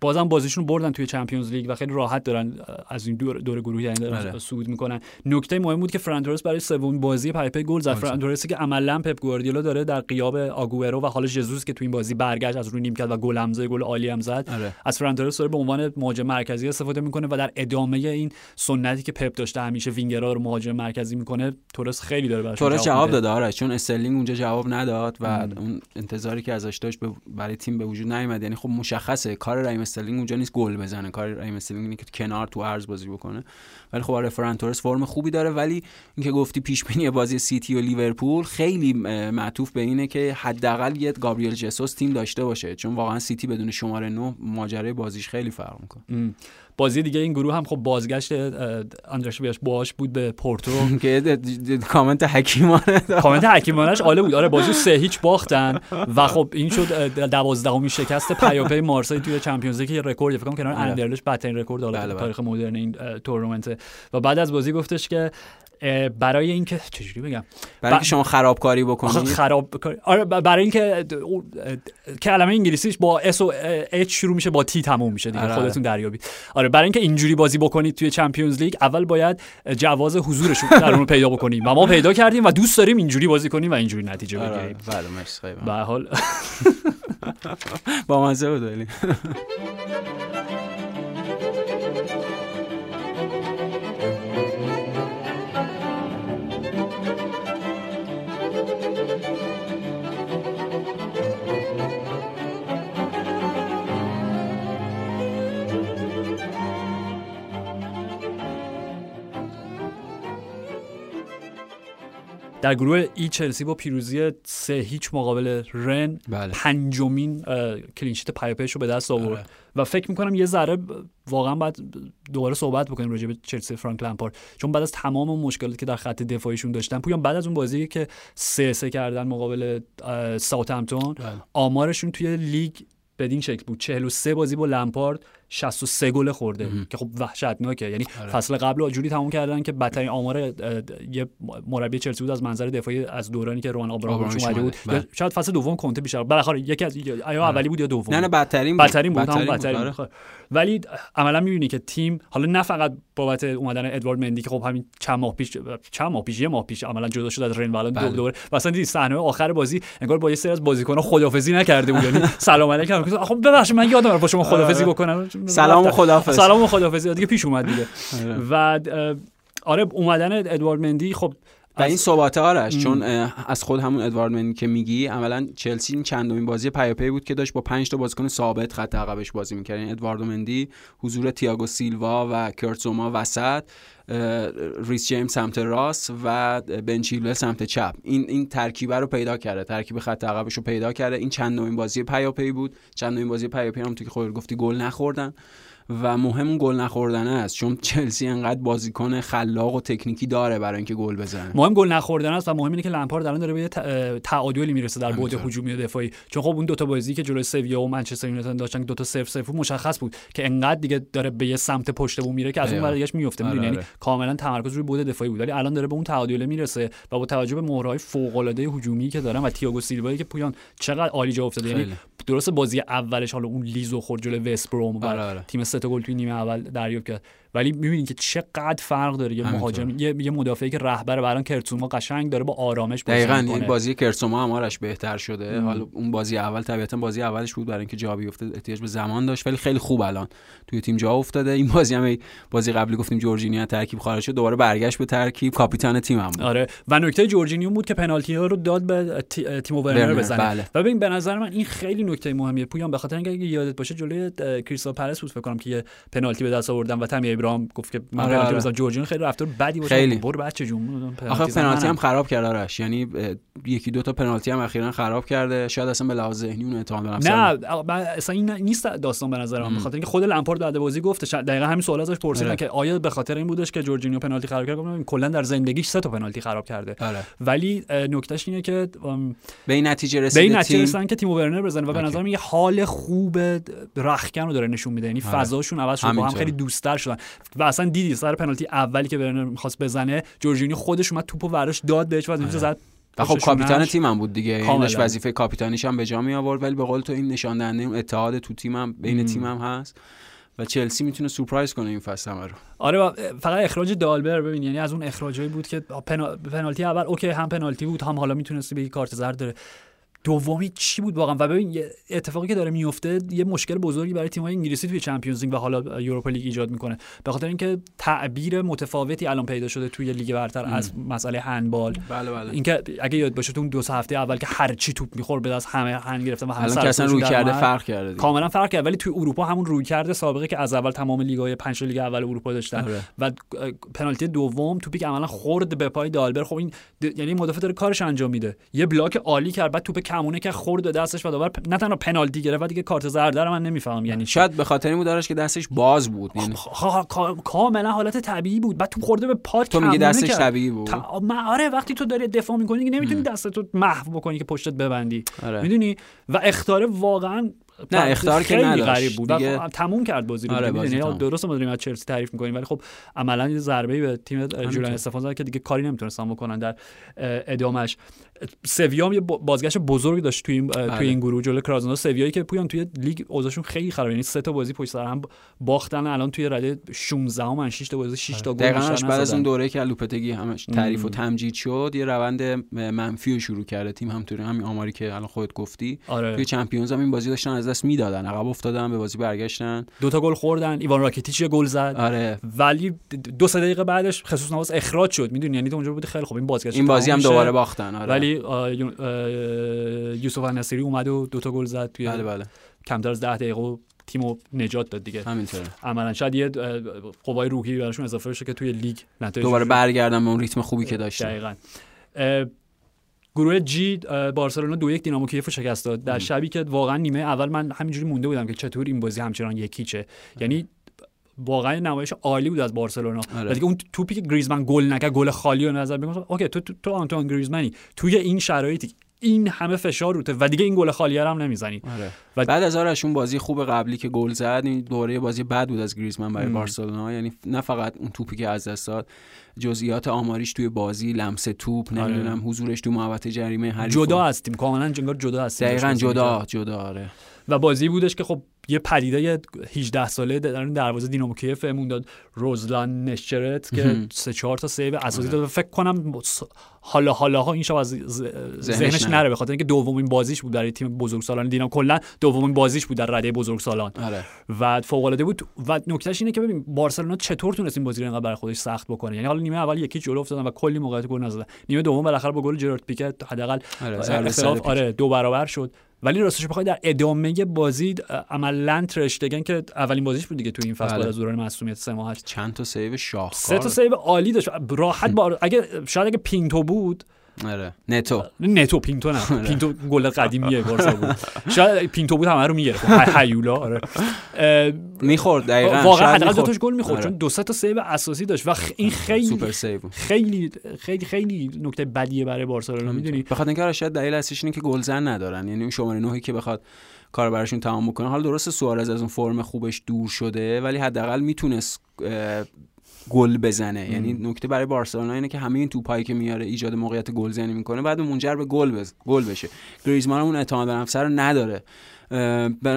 بازم بازیشون بردن توی چمپیونز لیگ و خیلی راحت دارن از این دور دور گروهی یعنی صعود میکنن. نکته مهم بود که فران تورس برای سومین بازی پای پای گل زد. فران تورسی که عملاً پپ گواردیولا داره در غیاب آگوئرو و حالا ژزوس که توی این بازی برگشت از رو نیمکت و گل هم زد، گل عالی هم زد، از فران تورس داره به عنوان مهاجم مرکزی استفاده میکنه و در ادامه این سنتی که پپ داشته همیشه وینگرها رو مهاجم مرکزی میکنه، تورس خیلی داره براش تورس جواب داده آره، چون استرلینگ اونجا جواب نداد و اون انتظاری که ازش داشت برای تیم به وجود نیامد. یعنی خب مشخصه کار رایم استرلینگ اونجا نیست گل بزنه، کار رایم استرلینگ اینه که کنار تو عرض بازی بکنه، ولی خب رفران تورس فرم خوبی داره. ولی اینکه گفتی پیش بینی بازی سیتی و لیورپول خیلی معطوف به اینه که حداقل یه گابریل جسوس تیم داشته باشه، چون واقعا سیتی بدون شماره نه ماجرای بازیش خیلی فرق میکنه. بازی دیگه این گروه هم خب بازگشت آندرش بیاش باش بود به پورتو که کامنت حکیمانه کامنت حکیمانش عالی بود. آره بازی سه هیچ باختن و خب این شد دوازدهمین شکست پیاپی مارسی توی چمپیونز لیگ، رکورد فکر کنم کنار اندرلش بدترین رکورد در تاریخ مدرن این تورنمنت. و بعد از بازی گفتش که برای اینکه چجوری بگم، برای اینکه ب... شما خرابکاری بکنید خرابکاری آره، برای اینکه کلمه انگلیسیش با اس و اچ شروع میشه با تی تموم میشه دیگه، آره خودتون دریابید. آره برای اینکه اینجوری بازی بکنید توی چمپیونز لیگ اول باید جواز حضورش در اون پیدا بکنید و ما پیدا کردیم و دوست داریم اینجوری بازی کنیم و اینجوری نتیجه آره بگیریم. بله مرسی خیلی به حال با مزه بود ولی در گروه ای چلسی با پیروزی سه هیچ مقابل رن بله. پنجمین کلینشیت پیاپیش رو به دست آورد بله. و فکر میکنم یه ذره واقعا باید دوباره صحبت بکنیم راجع به چلسی فرانک لمپارد، چون بعد از تمام مشکلاتی که در خط دفاعیشون داشتن پویان، بعد از اون بازی که سه سه کردن مقابل ساوثهمپتون بله. آمارشون توی لیگ بدین شکل بود: چهل و سه بازی با لمپارد، شصت و سه گل خورده مم. که خب وحشتناکه، یعنی آره. فصل قبل اونجوری تموم کردن که بدترین آمار یه مربی چلسی بود از منظر دفاعی از دورانی که روان آبراموویچ اومده بود، شاید فصل دوم کنته بیشتر بالاخره یکی از یا اولی بود یا دوم، نه نه بدترین بود بدترین بود هم بدترین، ولی عملا می‌بینی که تیم حالا نه فقط بابت اومدن ادوارد مندی که خب همین چند ماه پیش چند ماه پیش یه ماه پیش عملا جدا شد از رن والان دو دوره، مثلا دیدی صحنه آخر بازی انگار با یه سری از بازیکن‌ها خدافظی نکرده بود، یعنی سلام علیکم خب ببخشید من یادم رفت شما خدافظی بکنم سلام و خداحافظ سلام و خداحافظی دیگه پیش اومد دیگه و آره اومدن ادوارد مندی خب و این ثباته آرش، چون از خود همون ادوارد مندی که میگی عملاً چلسی این چندمین بازی پیاپی بود که داشت با پنج تا بازیکن ثابت خط عقبش بازی می‌کرد، این ادوارد مندی حضور تییاگو سیلوا و کورتزوما وسط، ریس جیمز سمت راست و بن چیلول سمت چپ، این این ترکیب رو پیدا کرده، ترکیب خط عقبش رو پیدا کرده. این چندمین بازی پیاپی بود، چندمین بازی پیاپی هم تو که خودت گفتی گل نخوردن و مهم گل نخوردن است، چون چلسی انقدر بازیکن خلاق و تکنیکی داره برای اینکه گل بزنه. مهم گل نخوردن است و مهم اینه که لامپارد الان داره به تعادلی میرسه در بعد هجومی و دفاعی، چون خب اون دوتا بازی که جلوی سویا و منچستر یونایتد داشتن دوتا صفر صفر مشخص بود که انقدر دیگه داره به یه سمت پشت بو میره که از اون برایش میفته، میدونی یعنی کاملا تمرکز روی بعد دفاعی بود، ولی الان داره به اون تعادل میرسه و با توجه به مهرهای فوق العاده هجومی که دارن و تییاگو سیلوا که پویان چقدر عالی جا افتاده، یعنی درست بازی اولش حالا اون لیزو خورد جلوی وست بروم و تیم تا گل توی نیمه اول دریافت کرد، ولی می‌بینید که چقدر فرق داره یه مهاجم یه یه مدافعی که رهبر بران کرتسوما قشنگ داره با آرامش بازی می‌کنه. دقیقاً این بازی کرتسوما هم آرش بهتر شده، حالا اون بازی اول طبیعتاً بازی اولش بود برای اینکه جا بیفته احتیاج به زمان داشت، ولی خیلی خوب الان توی تیم جا افتاده. این بازی هم بازی قبلی گفتیم جورجینیو ترکیب خارج شد، دوباره برگشت به ترکیب، کاپیتان تیم هم بود. آره و نکته جورجینیو بود که پنالتی‌ها رو داد به تیمو ورنر بزنه. بله. و ببین به نظر من این خیلی نکته مهمیه پویان، به خاطر اینکه یادت باشه جلوی کریستال پالاس بود فکر کنم که پنالتی به دست آوردن و تامی ابراهیم گفت که من پنالتی بزنم، جورجینیو خیلی رفتار بدی بود، برو بچه جون آخه پنالتی هم خراب کرد آرش، یعنی یکی دو تا پنالتی هم اخیراً خراب کرده، شاید اصلا به لحاظ ذهنی اون اعتماد به نفس نه من اصلا این نیست داستان به نظر من، بخاطر اینکه خود لامپارد بعد بازی گفت دقیقاً همین سوال ازش پرسیدن که آیا به خاطر این بودش که جورجینیو پنالتی خراب کرد، گفتم کلا در زندگیش سه تا پنالتی خراب کرده، ولی نکتهش اینه که به این نتیجه رسیدن که تیمو ورنر بزنه و به نظر من یه حال خوب رختکن رو داره نشون میده، یعنی فضاشون عوض شد با هم خیلی دوست‌تر شدن و اصلا دیدی سر پنالتی اولی که برنر می‌خواست بزنه جورجینیو خودش اومد توپو وراش داد بهش و زد و خب کاپیتان تیمم بود دیگه، اینش وظیفه کاپیتانیش هم به جا می آورد، ولی به قول تو این نشان دهنده اون اتحاد تو تیمم بین تیمم هست و چلسی میتونه سورپرایز کنه این فصل ما رو. آره فقط اخراج دالبر ببین، یعنی از اون اخراجایی بود که پنالتی اول اوکی هم پنالتی بود هم حالا میتونستی بگی کارت زرد داره، دومی چی بود واقعا؟ و ببین اتفاقی که داره میفته یه مشکل بزرگی برای تیم‌های انگلیسی توی چمپیونز لیگ و حالا یوروپا لیگ ایجاد میکنه، به خاطر اینکه تعبیر متفاوتی الان پیدا شده توی لیگ برتر ام. از مسئله هندبال. بله بله. اینکه اگه یاد باشه تو اون دو سه هفته اول که هر چی توپ میخورد به دست همه هند گرفتن و همه سر روی کرده فرق کرده دیگه. کاملا فرق کرده، ولی توی اروپا همون روی کرده سابقه که از اول تمام لیگ‌های پنج لیگ اول اروپا داشتن آره. و پنالتی دوم توپی که عملاً خورد به پای دالبر، خب این یعنی مدافع داره کارش انجام میده، یه بلاک عالی کرد بعد توپ کمونه که خورد دستش و داور نه تنها پنالتی گرفت و دیگه کارت زرد داره. من نمیفهمم یعنی شاید به خاطر این بود داشت که دستش باز بود، یعنی کاملا حالت طبیعی بود، بعد تو خورده به پات تو میگی دستش طبیعی بود. آره وقتی تو داری دفاع میکنی دیگه نمیتونی دستتو محو بکنی که پشتت ببندی میدونی، و اختاره واقعا نه اختیار که نداره بود دیگه، تموم کرد بازی رو میدونی. درست ما داریم از چلسی تعریف میکنیم ولی خب عملا یه ضربه به تیم جولان استفان زد که دیگه کاری نمیتونستن بکنن در ادامش. سویا یه بازگشت بزرگی داشت توی این توی این گروه جلوی کرازنودار، سویایی که پویان توی لیگ اوضاعشون خیلی خرابه، یعنی سه تا بازی پشت سر هم باختن، الان توی رده شانزده ام شش تا بازی شش تا گل داشتن. بعد از اون دوره که لوپتگی همش تعریف و تمجید شد یه روند منفی شروع کرد تیم، همونطوری همین آماری که الان خودت گفتی توی چمپیونز هم این بازی داشتن از دست میدادن، عقب افتادن، به بازی برگشتن، دوتا گل خوردن، ایوان راکیتیچ گل زد آره. ولی دو سه دقیقه بعدش خصوص نواز اخراج شد میدونی، یعنی اونجا بود خیلی خوب این بازگشت این بازی هم دوباره باختن آره. ولی یوسف النصیری اومد و دوتا گل زد توی بله بله. کمتر از ده دقیقه تیمو نجات داد دیگه، همینطوره عملاً. شاید یه قوای روحی براشون اضافه بشه که توی لیگ دوباره برگردن به اون ریتم خوبی که داشتن. دقیقاً. گروه جی بارسلونا دو یک دینامو کیف رو شکست داد در شبی که واقعا نیمه اول من همینجوری مونده بودم که چطور این بازی همچنان یکیچه، یعنی واقعا نمایش عالی بود از بارسلونا آره. و دیگه اون توپی که گریزمن گل نکرد، گل خالی رو نظر بگم اوکی تو تو, تو آنتون گریزمنی توی این شرایطی این همه فشار روته و دیگه این گل خالیه هم نمیزنی. آره. و بعد از آرشون بازی خوب قبلی که گل زد، این دوره بازی بد بود از گریزمن برای بارسلونا، یعنی نه فقط اون توپی که از دست داد، جزئیات آماریش توی بازی، لمس توپ، نمیدونم حضورش تو محوطه جریمه حریف، جدا هستیم کاملا، جنگار جدا هستیم دقیقاً جدا جدا. آره. و بازی بودش که خب یه پدیده هجده ساله در دروازه دینامو کیف امون داد، روزلان نشرت که سه چهار تا سیو اساسی داد. فکر کنم حالا حالاها این شب از ذهنش نره، به خاطر اینکه دومین بازیش بود برای تیم بزرگسالان دینامو، کلا دومین بازیش بود در رده بزرگسالان. آره. و فوق العاده بود. و نکتهش اینه که ببین بارسلونا چطور تونست این بازی رو اینقدر برای خودش سخت بکنه، یعنی حالا نیمه اول یکی جلو افتادن و کلی موقعیت گل نزدن، نیمه دوم بالاخره با گل جرارد پیکه حداقل اختلاف آره دو برابر شد. ولی راستش بخوای در ادامه بازی عملاً ترشتگن که اولین بازیش بود دیگه تو این فصل بعد از دوران معصومیت سه ماهش، چند تا سیو شاهکار، سه تا سیو عالی داشت راحت با اگه شاید اگه پینتو بود، آره نتو نتو پینتو نه آره. پینتو گل قدیمیه بارسا بود، شاید پینتو بود همه رو میگرفت هیولا. آره میخورد دقیقاً، واقعا حداقل دو تاش گل میخورد چون دو سه تا سیو اساسی داشت و این خیلی سوپر سیو خیلی خیلی خیلی نکته بدیه برای بارسلونا، میدونی بخاطر اینکه شاید دلیل اصلیش اینه که گلزن ندارن، یعنی اون شماره نهی که بخواد کار براشون تمام بکنه. حالا درسته سوارز از اون فرم خوبش دور شده ولی حداقل میتونست گل بزنه ام. یعنی نکته برای بارسلونا اینه که همه این توپایی که میاره ایجاد موقعیت گلزنی میکنه بعد منجر به گل بز... گل بشه. گریزمان اون اعتماد به نفس رو نداره،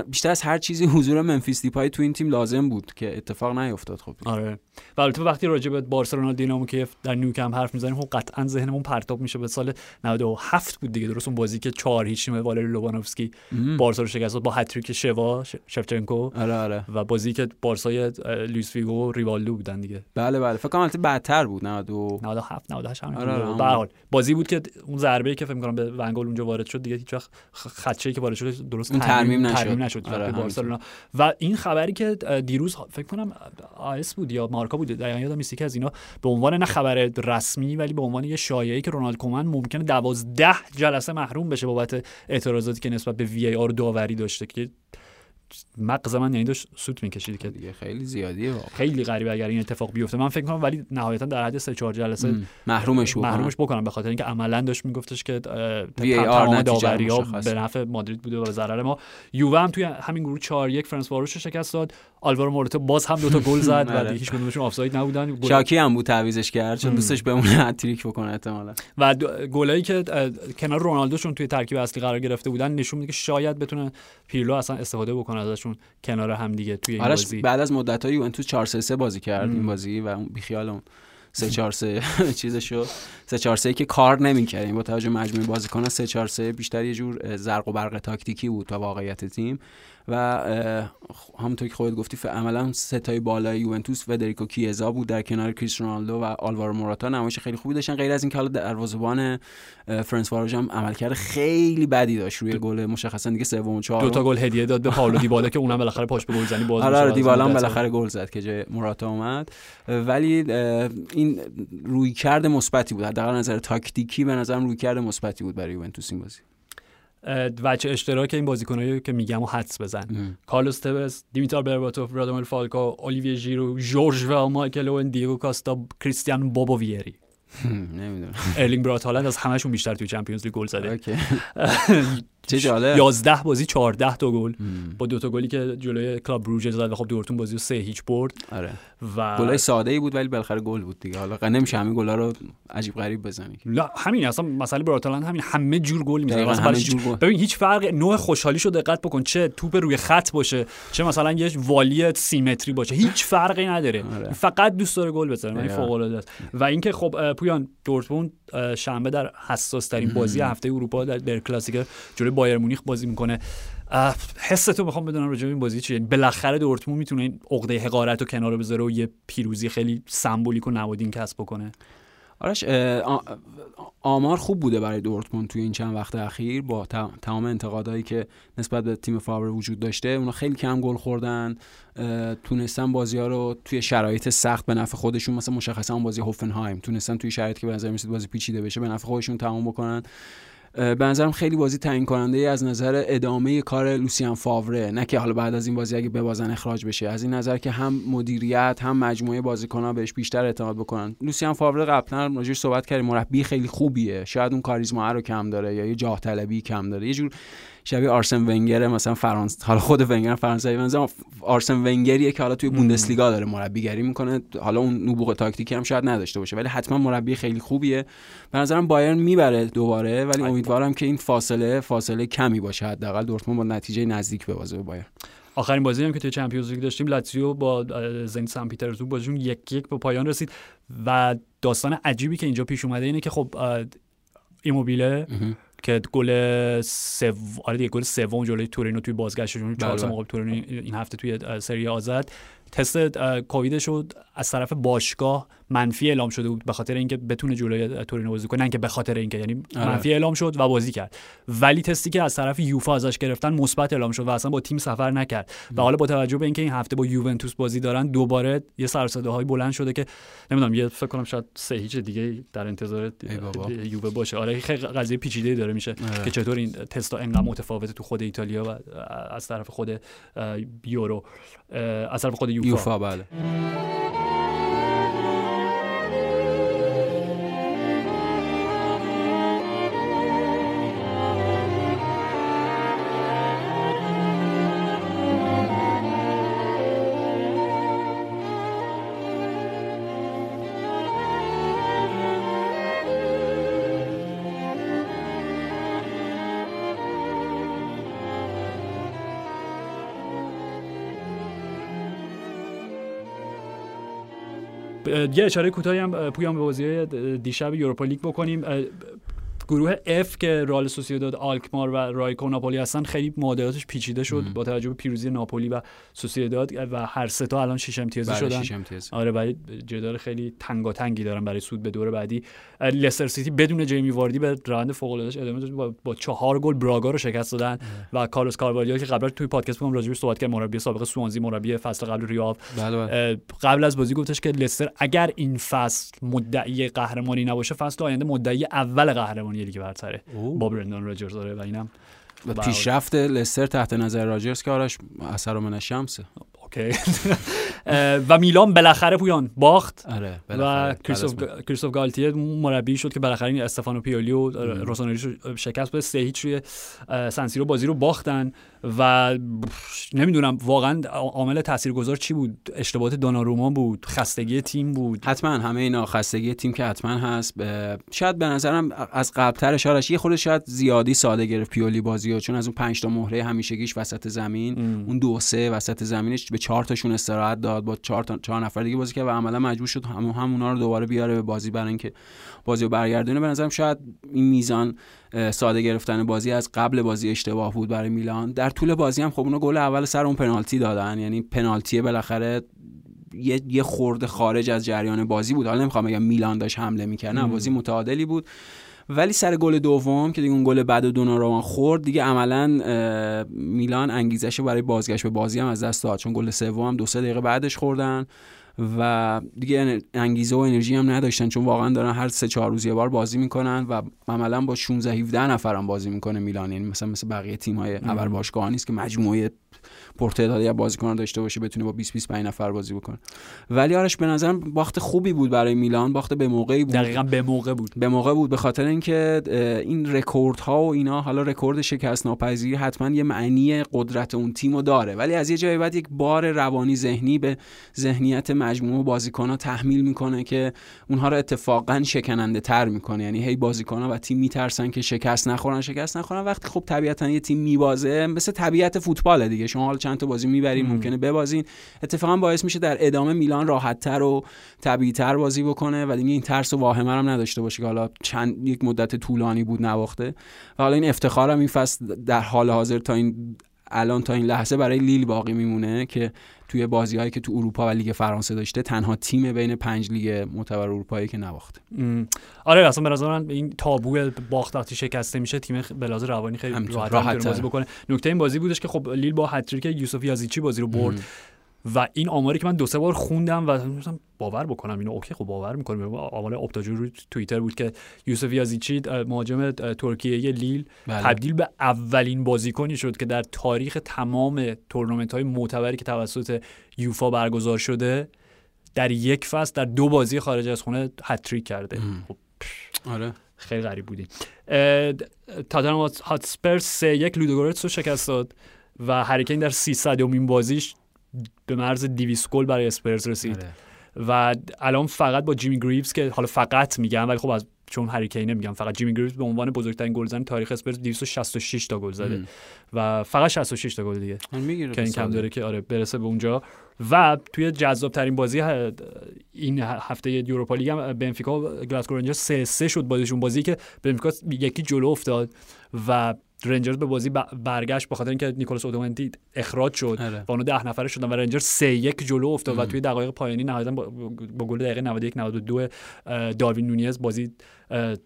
بیشتر از هر چیزی حضور منفیس دیپای تو این تیم لازم بود که اتفاق نیفتاد. خب آره. و البته وقتی راجع به بارسلونا دینامو کیف در نیوکمپ حرف میزنیم خب قطعا ذهنمون پرتاب میشه به سال نود و هفت بود دیگه، درست اون بازی که چهار هیچ تیم والری لوبانوفسکی بارسا رو شکست با هتریک شوا شفچنکو. آره آره. و بازی که بارسای لوئیس فیگو ریوالدو بودن دیگه. بله بله فکر کنم البته بعدتر بود نود و هفت نود و هشت همین. آره به هر حال بازی بود که اون ضربه‌ای که فکر می‌کنم به ونگال اونجا وارد شد دیگه، هیچ وقت خدشه‌ای که وارد شد درست ترمیم نشد, ترمیم نشد. آره بارسلونا. و این خبری که دیروز فکر کنم آیس بود یا مارکا بود دقیقاً یادم نیست که از اینا به عنوان نه خبر رسمی ولی به عنوان یه شایعه‌ای که رونالد کومن ممکنه دوازده جلسه محروم بشه بابت اعتراضاتی که نسبت به وی ای آر داوری داشته که مغز من یعنی داشت سوت می‌کشید که دیگه خیلی زیادیه واقعا. خیلی غریبه اگر این اتفاق بیفته، من فکر کنم ولی نهایتاً در حد سه چهار جلسه محرومش بکنم. محرومش بکنم به خاطر اینکه عملاً داشت میگفتش که وی ای آر داوری‌ها به نفع مادرید بوده و به ضرر ما. یووه هم توی همین گروه چهار یک فرانس واروش شکست داد، آلوارو موراتا باز هم دو تا گل زد و هیچ کدومشون آفساید نبودن. شاکی هم بود تعویضش کرد چون دوستش بمونه هتریک بکنه احتمالاً. و گلایی که کنار رونالدوشون توی ترکیب اصلی قرار گرفته بودن نشون میده که شاید بتونه پیرلو اصلا استفاده بکنه ازشون کنار هم دیگه توی این بازی. بعد از مدت‌ها یوونتوس چهار سه سه بازی کرد این بازی و اون بیخیال اون سه چهار سه چیزشو سه چهار سه که کار نمی‌کرد، این با توجه مجموعه بازیکن‌ها سه چهار سه بیشتر یه جور زرق و برق تاکتیکی بود تا واقعیت تیم و همونطور که خودت گفتی عملاً ستای بالای یوونتوس فدریکو کیزا بود در کنار کریستیانو رونالدو و آلوارو موراتا، نمایش خیلی خوبی داشتن غیر از این که حالا دروازه‌بان فرانس واروژ هم عملکرد خیلی بدی داشت روی گل مشخصاً دیگه سوم و چهارم. دو تا گل هدیه داد به پائولو دیبالا که اونم بالاخره پاش به گلزنی باز شد. آره دیبالا هم بالاخره گل زد که جای موراتا اومد، ولی این رویکرد مثبتی بود حداقل نظر تاکتیکی، به نظرم رویکرد مثبتی بود برای یوونتوس این بازی. وجه اشتراک این بازیکنایی که میگم و حدس بزن ام. کارلوس تبس، دیمیتار برباتوف، رادامل فالکا، اولیویه ژیرو، جورج و مایکل اوون، دیگو کاستا، کریستیان بابا ویری نمیدونم ارلینگ برات هالند از همه‌شون بیشتر توی چمپیونز لیگ گل زده. چه جالب، یازده بازی چهارده تا گل با دو تا گلی که جلوی کلاب بروژه زد و خب دورتون بازی رو سه هیچ برد. آره. و گلای ساده‌ای بود ولی بالاخره گل بود دیگه، حالا نمیشه همین گلا رو عجیب غریب بزنی. لا همین اصلا مسئله براتالند همین همه جور گل میزنه واسه گل. ببین هیچ فرق نوع خوشحالیشو دقت بکن، چه توپ روی خط باشه چه مثلا یه والی سیمتری باشه، هیچ فرقی نداره. آره. فقط دوست داره گل بزنه، یعنی فوق العاده است. و اینکه خب پویان دورتموند شنبه در حساس ترین بازی هفته اروپا در در کلاسیکو جلوی بایر مونیخ بازی میکنه. حستو میخوام بدونم راجع به این بازی چیه، یعنی بالاخره دورتموند میتونه این عقده حقارت رو کنار بذاره و یه پیروزی خیلی سمبولیک و نمادین کسب بکنه. آرش آمار خوب بوده برای دورتموند توی این چند وقت اخیر با تمام انتقادایی که نسبت به تیم فاور وجود داشته، اونا خیلی کم گل خوردن، تونستن بازی‌ها رو توی شرایط سخت به نفع خودشون، مثلا مشخصا بازی هوفنهایم تونستن توی شرایطی که به نظر می‌رسید بازی پیچیده بشه به نفع خودشون تمام بکنن. به نظرم خیلی بازی تعیین کننده از نظر ادامه کار لوسیان فاوره، نه که حالا بعد از این بازی اگه ببازن اخراج بشه، از این نظر که هم مدیریت هم مجموعه بازیکن‌ها بهش بیشتر اعتماد بکنن. لوسیان فاوره قبلا راجعش صحبت کردیم، مربی خیلی خوبیه، شاید اون کاریزما رو کم داره یا یه جاه طلبی کم داره، یه جور شبیه آرسن ونگر مثلا فرانسه، حالا خود ونگر فرانسوی، مثلا آرسن ونگریه که حالا توی بوندسلیگا داره مربیگری میکنه، حالا اون نبوغ تاکتیکی هم شاید نداشته باشه ولی حتما مربی خیلی خوبیه. به نظرم بایرن میبره دوباره، ولی امیدوارم که این فاصله فاصله کمی باشه، حداقل دورتموند با نتیجه نزدیک ببازه به بایرن. آخرین بازی هم که توی چمپیونز لیگ داشتیم، لاتزیو با زنیت سن پیترزبورگ بازیشون یک یک به پایان رسید و داستان عجیبی که اینجا پیش اومده اینه که خب ایموبیله که گل سو آره گل سوم جلوی تورینو توی بازگشتشون چهار مقابل تورینو این هفته توی سری آ زد، تست کووید شد، از طرف باشگاه منفی اعلام شده بود به خاطر اینکه بتونه جلوی تورینو بازی کنه، نه که به خاطر اینکه، یعنی منفی اعلام شد و بازی کرد، ولی تستی که از طرف یوفا ازش گرفتن مثبت اعلام شد و اصلا با تیم سفر نکرد. و حالا با توجه به اینکه این هفته با یوونتوس بازی دارن، دوباره یه سر صداهای بلند شده که نمیدونم، یه فکر کنم شاید سه هیچ دیگه در انتظار یووه باشه. آره خیلی قضیه پیچیده داره میشه که چطور این تستا انقدر متفاوته تو خود ایتالیا و از طرف خود یورو از طرف خود یوفا. بله یه اشاره کوتاهی هم پویان به بازی دیشب یوروپا لیگ بکنیم. گروه اف که رئال سوسییداد، آلکمار و رایکو ناپولی هستن، خیلی معادلاتش پیچیده شد با توجه به پیروزی ناپولی و سوسییداد و هر سه تا الان شش امتیازی شدن. آره ولی جدال خیلی تنگاتنگی دارن برای صعود به دور بعدی. لستر سیتی بدون جیمی واردی به روند فوق العاده‌اش ادامه داد، با, با چهار گل براگا رو شکست دادن و کارلوس کاروالیو که قبلا توی پادکست بودم راجعش صحبت کردم، مربی سابق سوانزی، مربی فصل قبل ریال، قبل از بازی گفتش که لستر اگر این فصل مدعی قهرمانی نباشه فصل آینده مدعی اول قهرمانی لیگ برتره با برندن راجرز. آره و اینم و پیشرفت لستر تحت نظر راجرز که آرش اثر من شمسه. اوکی و میلان بالاخره پویان باخت و کریستوف گالتیه مربی شد که بالاخره این استفانو پیولی و روسانری شکست بده. سه هیچ روی سن سیرو بازی رو باختن و نمیدونم واقعا عامل تاثیرگذار چی بود؟ اشتباهات داناروما بود، خستگی تیم بود، حتما همه اینا، خستگی تیم که حتما هست. شاید به نظرم از قبل‌تر اشارش یه خورده شاید زیادی ساده گرفت پیولی بازیو، چون از اون پنج تا مهره همیشگیش وسط زمین ام. اون دو سه وسط زمینش به چهار تاشون استراحت داد، با چهار تا چهار نفر دیگه بازی کرد و عملا مجبور شد همون همونا رو دوباره بیاره به بازی برای اینکه بازیو برگردونه. به نظرم شاید این میزان ساده گرفتن بازی از قبل بازی اشتباه بود برای میلان. در طول بازی هم خب اونا گل اول سر اون پنالتی دادن، یعنی پنالتی بالاخره یه یه خورده خارج از جریان بازی بود. حالا نمیخوام بگم میلان داشت حمله میکرد، نه بازی متعادلی بود، ولی سر گل دوم که دیگه اون گل بعد دوناروما خورد دیگه عملا میلان انگیزه‌شو برای بازگشت به بازی هم از دست داد، چون گل سوم هم دو سه دقیقه بعدش خوردن و دیگه انگیزه و انرژی هم نداشتن، چون واقعا دارن هر سه چهار روز یه بار بازی میکنن و عملا با شانزده هفده نفر هم بازی میکنه میلان، یعنی مثلا مثل بقیه تیم‌های ابر باشگاه نیست که مجموعه پرتعدادی از بازیکنان داشته باشه بتونه با بیست بیست و پنج نفر بازی بکنه. ولی آرش به نظرم باخت خوبی بود برای میلان، باخت به موقعی بود، دقیقاً به موقع بود، به موقع بود به خاطر اینکه این رکوردها و اینا، حالا رکورد شکست ناپذیری حتما یه معنی قدرت اون تیمو داره، ولی از یه جایی بعد یک بار روانی ذهنی به ذهنیت مجموعه بازیکن‌ها تحمیل میکنه که اونها رو اتفاقاً شکننده تر میکنه، یعنی هی بازیکن‌ها و تیم میترسن که شکست نخورن شکست نخورن وقتی خب طبیعتاً یه تیم میبازه، مثل طبیعت فوتبال دیگه، شما حالا چند تا بازی میبرین ممکنه ببازین، اتفاقا باعث میشه در ادامه میلان راحت‌تر و طبیعی‌تر بازی بکنه ولی این ترس و واهمه هم نداشته باشه که حالا چند یک مدت طولانی بود نواخته. و حالا این افتخارم این فصل در حال حاضر تا این الان تا این لحظه برای لیل باقی میمونه که توی بازی‌هایی که تو اروپا و لیگ فرانسه داشته تنها تیم بین پنج لیگ معتبر اروپایی که نباخته. آره اصلا به نظر من این تابو باخت وقتی شکسته میشه تیم به لحاظ روانی خیلی راحت راحت بازی بکنه. نکته این بازی بودش که خب لیل با هتریک یوسف یازیچی بازی رو برد و این آماری که من دو سه بار خوندم و مثلا باور بکنم اینو اوکی خب باور می‌کنم. اول آپتاجو روی توییتر بود که یوسف یازیچی مهاجم ترکیه لیل بله. تبدیل به اولین بازیکنی شد که در تاریخ تمام تورنمنت‌های معتبری که توسط یوفا برگزار شده در یک فصل در دو بازی خارج از خونه هتریک کرده. خب آره خیلی غریب بودی. تاتنهام هاتسپر سه یک لودوگورتس رو شکست داد و هری کین در سیصدمین بازیش به مرز دویست گل برای اسپرز رسید. آره. و الان فقط با جیمی گریوز که حالا فقط میگم ولی خب از چون هری کین میگم فقط جیمی گریوز به عنوان بزرگترین گلزن تاریخ اسپرز دویست و شصت و شش تا گل زده ام. و فقط شصت و شش تا گل دیگه که این کم داره که آره برسه به اونجا. و توی جذاب ترین بازی این هفته یوروپا لیگ هم بنفیکا و گلاسگو رنجرز سه سه شد بازیشون، بازی که بنفیکا یکی جلو افتاد و رنجرز به بازی برگشت به خاطر اینکه نیکولاس اودومنتی اخراج شد هره. و اونو ده نفره شدن و رنجرز سه یک جلو افتاد ام. و توی دقایق پایانی نهایتاً با گل دقیقه نود و یک نود و دو داروین نونیز بازی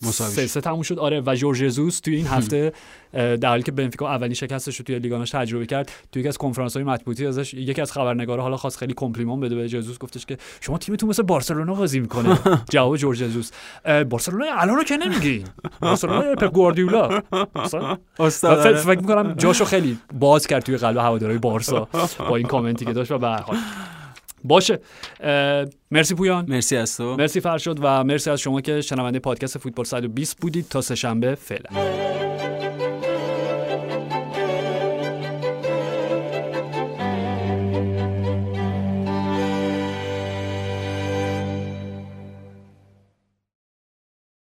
سه سه تموم شد. آره و جورج ژزوس توی این هفته در حالی که بنفیکا اولین شکستش رو توی لیگانش تجربه کرد توی یک از کنفرانس‌های مطبوعاتی ازش یکی از خبرنگارا حالا خواست خیلی کمپلیمون بده به ژزوس، گفتش که شما تیمتون مثل بارسلونا بازی می‌کنه. جواب جورج ژزوس بارسلونا الانو که نمیگی بارسلونا پپ گواردیولا استاد. فکر می‌کنم جاشو خیلی باز کرد توی قلب هوادارهای بارسا با این کامنتی که داشت. و به هر حال باشه، مرسی پویان، مرسی از تو، مرسی فرشاد و مرسی از شما که شنونده پادکست فوتبال صد و بیست بودید. تا سه شنبه فعلا.